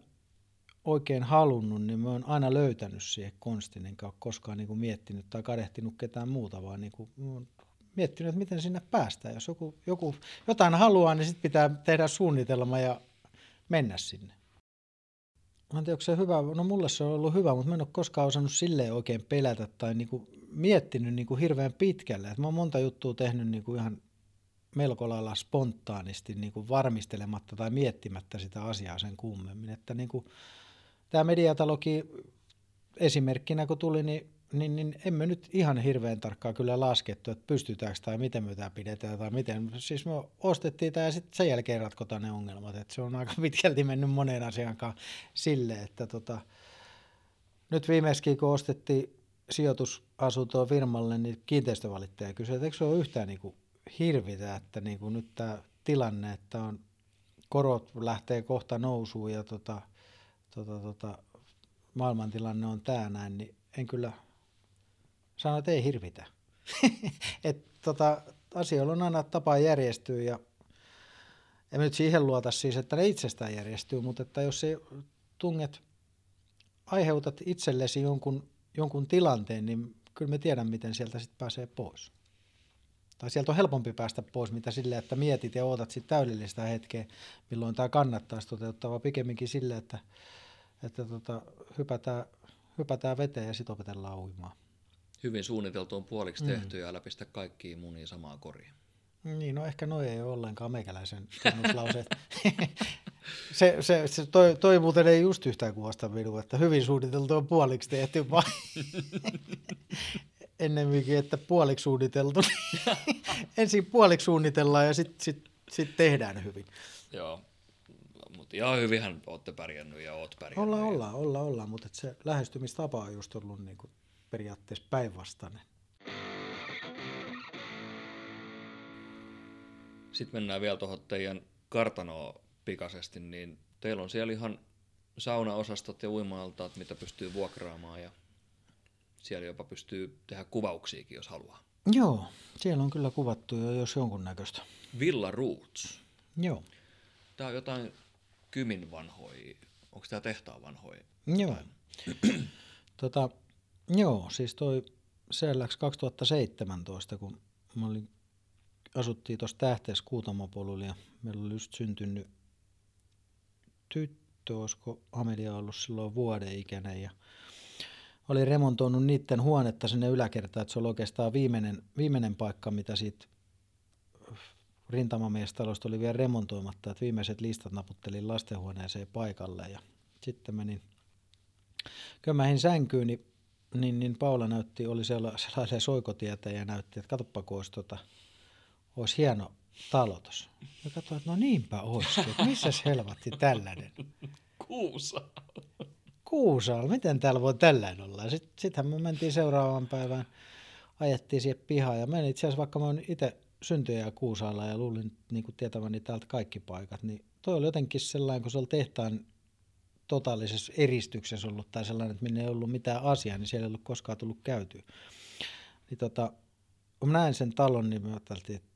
oikein halunnut, niin mä oon aina löytänyt siihen konstin, enkä ole koskaan niin kuin miettinyt tai kadehtinut ketään muuta, vaan niin kuin miettinyt, että miten sinne päästään. Jos joku, joku jotain haluaa, niin sitten pitää tehdä suunnitelma ja mennä sinne. Mä en tiedä, onko se hyvä. No mulle se on ollut hyvä, mutta mä en ole koskaan osannut silleen oikein pelätä tai niinku miettinyt niinku hirveän pitkälle. Et mä oon monta juttua tehnyt niinku ihan melko lailla spontaanisti niinku varmistelematta tai miettimättä sitä asiaa sen kummemmin. Että niinku, tämä mediatalokin esimerkkinä kun tuli, niin, niin, niin emme nyt ihan hirveän tarkkaan kyllä laskettu, että pystytäänkö tai miten me tämä pidetään tai miten. Siis me ostettiin tämä ja sitten sen jälkeen ratkotaan ne ongelmat. Et se on aika pitkälti mennyt moneen asiankaan sille, että tota, nyt viimeiskin kun ostettiin sijoitusasuntoa firmalle, niin kiinteistövalittaja kysyi, että eikö se ole yhtään niinku hirvitä, että niinku nyt tämä tilanne, että on, korot lähtee kohta nousuun ja tota, tota, tota, maailmantilanne on tämä näin, niin en kyllä sanoin, että ei hirvitä. Et, tota, asioilla on aina tapa järjestyä ja en nyt siihen luota siis, että ne itsestään järjestyy, mutta että jos se tunget, aiheutat itsellesi jonkun, jonkun tilanteen, niin kyllä me tiedän, miten sieltä sitten pääsee pois. Tai sieltä on helpompi päästä pois, mitä silleen, että mietit ja ootat sitten täydellistä hetkeä, milloin tämä kannattaisi toteuttaa, vaan pikemminkin silleen, että, että tota, hypätään, hypätään veteen ja sitten opetellaan uimaan. Hyvin suunniteltu on puoliksi tehty mm. ja älä pistä kaikkiin muniin samaan koriin. Niin, no ehkä noi ei ole ollenkaan meikäläisen tunnuslauseet. Se, se, se toi, toi muuten ei just yhtään kuvasta minua, että hyvin suunniteltu on puoliksi tehty vai ennemminkin, että puoliksi suunniteltu. Ensin puoliksi suunnitellaan ja sitten sit, sit tehdään hyvin. Joo, mutta ihan hyvinhän olette pärjännyt ja oot pärjännyt. Ollaan, ollaan, ollaan, olla, mutta se lähestymistapa on just ollut niin kuin periaatteessa päinvastainen. Sitten mennään vielä tuohon teidän kartanoon pikaisesti, niin teillä on siellä ihan saunaosastot ja uima-altaat, mitä pystyy vuokraamaan ja siellä jopa pystyy tehdä kuvauksiakin, jos haluaa. Joo, siellä on kyllä kuvattu jo jos jonkunnäköistä. Villa Roots. Joo. Tämä on jotain Kymin vanhoja, onko tämä tehtaan vanhoja? Joo. tota, joo, siis toi selläksi kaksituhattaseitsemäntoista, kun mä olin asuttiin tuossa Tähteessä Kuutamopolulla ja meillä oli just syntynyt tyttö, olisiko Amelia ollut silloin vuoden ikäinen ja oli remontoinut niiden huonetta sinne yläkertaan, että se oli oikeastaan viimeinen, viimeinen paikka, mitä siitä rintamamiestalosta oli vielä remontoimatta, että viimeiset listat naputtelin lastenhuoneeseen paikalle ja sitten menin, kun mä lähdin sänkyyn, niin, niin, niin Paula näytti, oli sellainen soikotietäjä ja näytti, että katsoppa kun olisi tota, olisi hieno talo tuossa. Ja katsoin, että no niinpä olisikin, että missäs helvatti tällainen? Kuusaalla. Kuusaalla, miten täällä voi tällainen olla? Sitten, sittenhän me mentiin seuraavan päivään, ajettiin siihen pihaan ja menin itse asiassa, vaikka mä olen itse syntyjä Kuusaalla ja luulin niin kuin tietäväni täältä kaikki paikat, niin toi oli jotenkin sellainen, kun se oli tehtaan totaalisessa eristyksessä ollut tai sellainen, että minne ei ollut mitään asiaa, niin siellä ei ollut koskaan tullut käytyä. Niin tota, kun mä näin sen talon, niin me ajattelin, että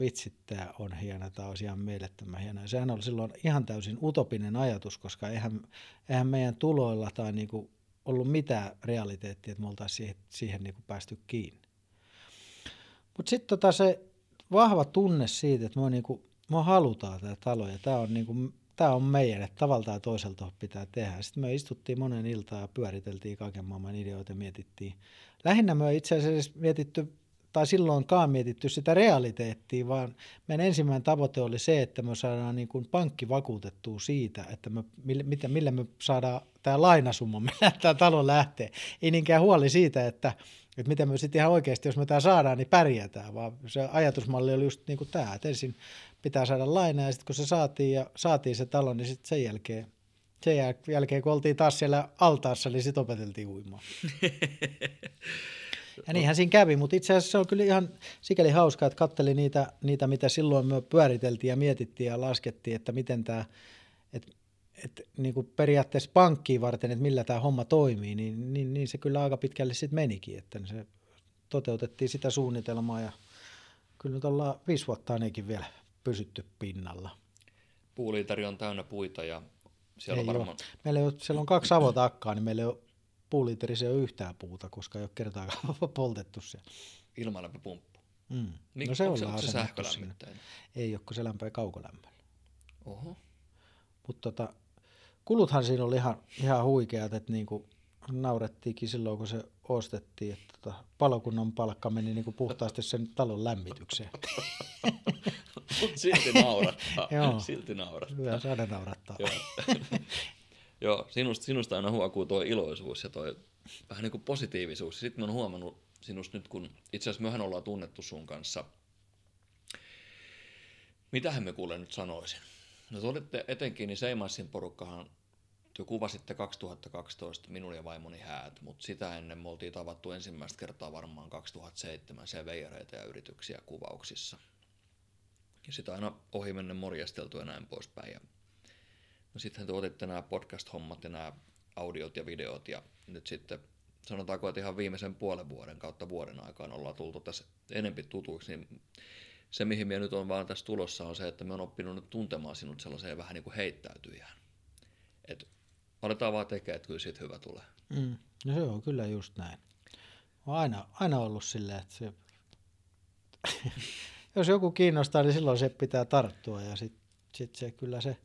vitsi, tämä on hieno, tämä olisi ihan mielettömän hieno. Ja sehän oli silloin ihan täysin utopinen ajatus, koska eihän, eihän meidän tuloilla tai niinku ollut mitään realiteettia, että me oltaisiin siihen, siihen niinku päästy kiinni. Mutta sitten tota se vahva tunne siitä, että me, niinku, me halutaan tämä talo ja tämä on, niinku, on meidän, että tavalla tai toiselta pitää tehdä. Sitten me istuttiin monen iltaan ja pyöriteltiin kaiken maailman ideoita ja mietittiin. Lähinnä me itse asiassa mietitty tai silloinkaan mietitty sitä realiteettia, vaan meidän ensimmäinen tavoite oli se, että me saadaan niin kuin pankki vakuutettua siitä, että me, millä, millä me saadaan tämä lainasumma, millä tämä talo lähtee. Ei niinkään huoli siitä, että, että miten me sitten ihan oikeasti, jos me tämä saadaan, niin pärjätään, vaan se ajatusmalli oli just niin kuin tämä, että ensin pitää saada lainaa ja sitten kun se saatiin ja saatiin se talo, niin sitten sen jälkeen, sen jälkeen kun oltiin taas siellä altaassa, niin sitten opeteltiin uimaan. Ja niinhän siinä kävi, mutta itse asiassa se on kyllä ihan sikäli hauskaa, että katselin niitä, niitä, mitä silloin me pyöriteltiin ja mietittiin ja laskettiin, että miten tämä, että et, niin kuin periaatteessa pankkiin varten, että millä tämä homma toimii, niin, niin, niin se kyllä aika pitkälle sitten menikin, että se toteutettiin sitä suunnitelmaa ja kyllä nyt ollaan viisi vuotta ainakin vielä pysytty pinnalla. Puuliitari on täynnä puita ja siellä ei on varmaan... Ole. Meillä on, siellä on kaksi avotakkaa, niin meillä ei ole... Puuliteri se ei ole yhtään puuta, koska ei ole kertaakaan poltettu siellä. Ilmalämpöpumppu. Mm. Mik, no se on se sähkölämmittäinen? Ei ole, kun se lämpöi kaukolämmöllä. Oho. Mutta tota, kuluthan siinä oli ihan, ihan huikeat, että niinku naurettiinkin silloin, kun se ostettiin, että tota, palokunnan palkka meni niinku puhtaasti sen talon lämmitykseen. Mutta silti naurattaa. Silti naurattaa. Hyvä, saada naurattaa. Joo, sinusta, sinusta aina huokuu tuo iloisuus ja tuo vähän niin kuin positiivisuus. Sitten mä oon huomannut sinusta nyt, kun itse asiassa mehän ollaan tunnettu sun kanssa. Mitähän me kuulen nyt sanoisin? No te olitte etenkin, niin Seemaisin porukkahan te kuvasitte kaksituhattakaksitoista minun ja vaimoni häät, mutta sitä ennen me oltiin tavattu ensimmäistä kertaa varmaan kaksituhattaseitsemän siellä Veijareita ja yrityksiä kuvauksissa. Ja sitä aina ohi menne morjasteltu ja näin poispäin ja... No sittenhän te otitte nämä podcast-hommat ja nämä audiot ja videot ja nyt sitten sanotaanko, että ihan viimeisen puolen vuoden kautta vuoden aikaan ollaan tultu tässä enempi tutuiksi, niin se mihin minä nyt on vaan tässä tulossa on se, että minä olen oppinut nyt tuntemaan sinut sellaiseen vähän niin kuin heittäytyjään. Että aletaan vaan tekemään, että kyllä siitä hyvä tulee. Mm. No se on kyllä just näin. Olen aina, aina ollut silleen, että se... jos joku kiinnostaa, niin silloin se pitää tarttua ja sitten sit se kyllä se...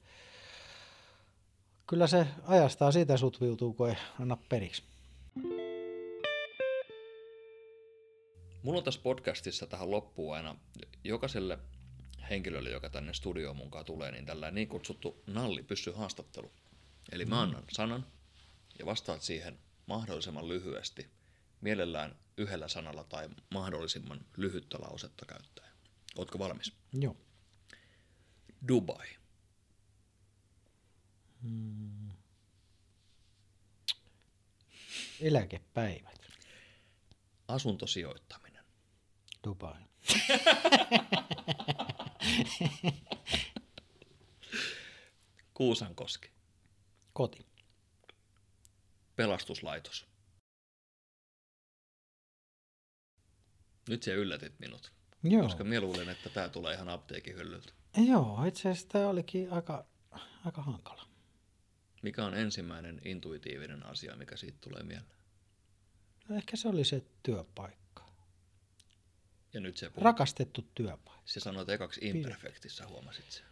Kyllä se ajastaa siitä sutviutuu, kun ei anna periksi. Mulla on tässä podcastissa tähän loppuun aina jokaiselle henkilölle, joka tänne studioon mukaan tulee, niin tällainen niin kutsuttu nallipyssyhaastattelu. Eli mä annan sanan ja vastaat siihen mahdollisimman lyhyesti, mielellään yhdellä sanalla tai mahdollisimman lyhyttä lausetta käyttäen. Ootko valmis? Joo. Dubai. Hmm. Eläkepäivät. Asuntosijoittaminen. Dubai. Kuusankoski. Koti. Pelastuslaitos. Nyt sä yllätit minut, Joo. koska minä luulen, että tää tulee ihan apteekin hyllyltä. Joo, itse asiassa tää olikin aika, aika hankala. Mikä on ensimmäinen intuitiivinen asia, mikä siitä tulee mieleen? No ehkä se oli se työpaikka. Ja nyt se puhut. Rakastettu työpaikka. Se sanoit ekaksi imperfektissä, huomasit sen.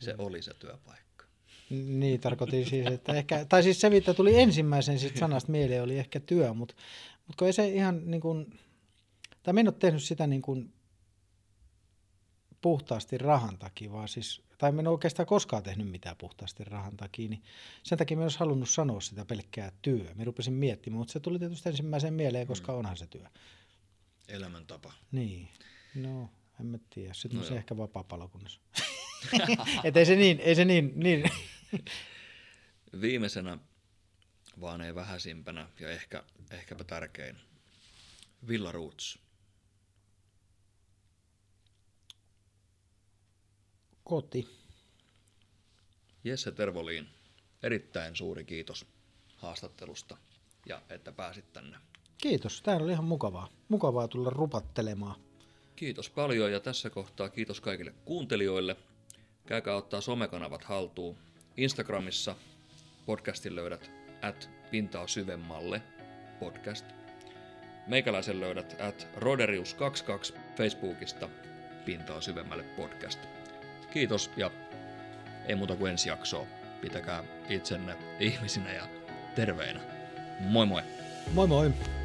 Se oli se työpaikka. Niin, tarkoitin siis, että ehkä, tai siis se, mitä tuli ensimmäisen sit sanasta mieleen, oli ehkä työ, mutta mut kun ei se ihan niin kuin, tai mä en ole tehnyt sitä niin kuin puhtaasti rahan takia, vaan siis, tai mä en oikeastaan koskaan tehnyt mitään puhtaasti rahan takia, niin sen takia mä en olisi halunnut sanoa sitä pelkkää työ. Mä rupesin miettimään, mutta se tuli tietysti ensimmäiseen mieleen, koska mm. onhan se työ. Elämäntapa. Niin, no en mä tiedä, sitten no se ehkä vapaa-palokunnassa. Että ei se niin, ei se niin, niin. Viimeisenä, vaan ei vähäisimpänä ja ehkä, ehkäpä tärkein, Villa Roots. Koti. Jesse Tervolin, erittäin suuri kiitos haastattelusta ja että pääsit tänne. Kiitos, tää oli ihan mukavaa. Mukavaa tulla rupattelemaan. Kiitos paljon ja tässä kohtaa kiitos kaikille kuuntelijoille. Käykää ottaa somekanavat haltuun. Instagramissa podcastin löydät at Pintaa syvemmälle podcast. Meikäläisen löydät at roderius kaksikymmentäkaksi Facebookista Pintaa syvemmälle podcast. Kiitos ja ei muuta kuin ensi jaksoa. Pitäkää itsenne ihmisinä ja terveinä. Moi moi! Moi moi!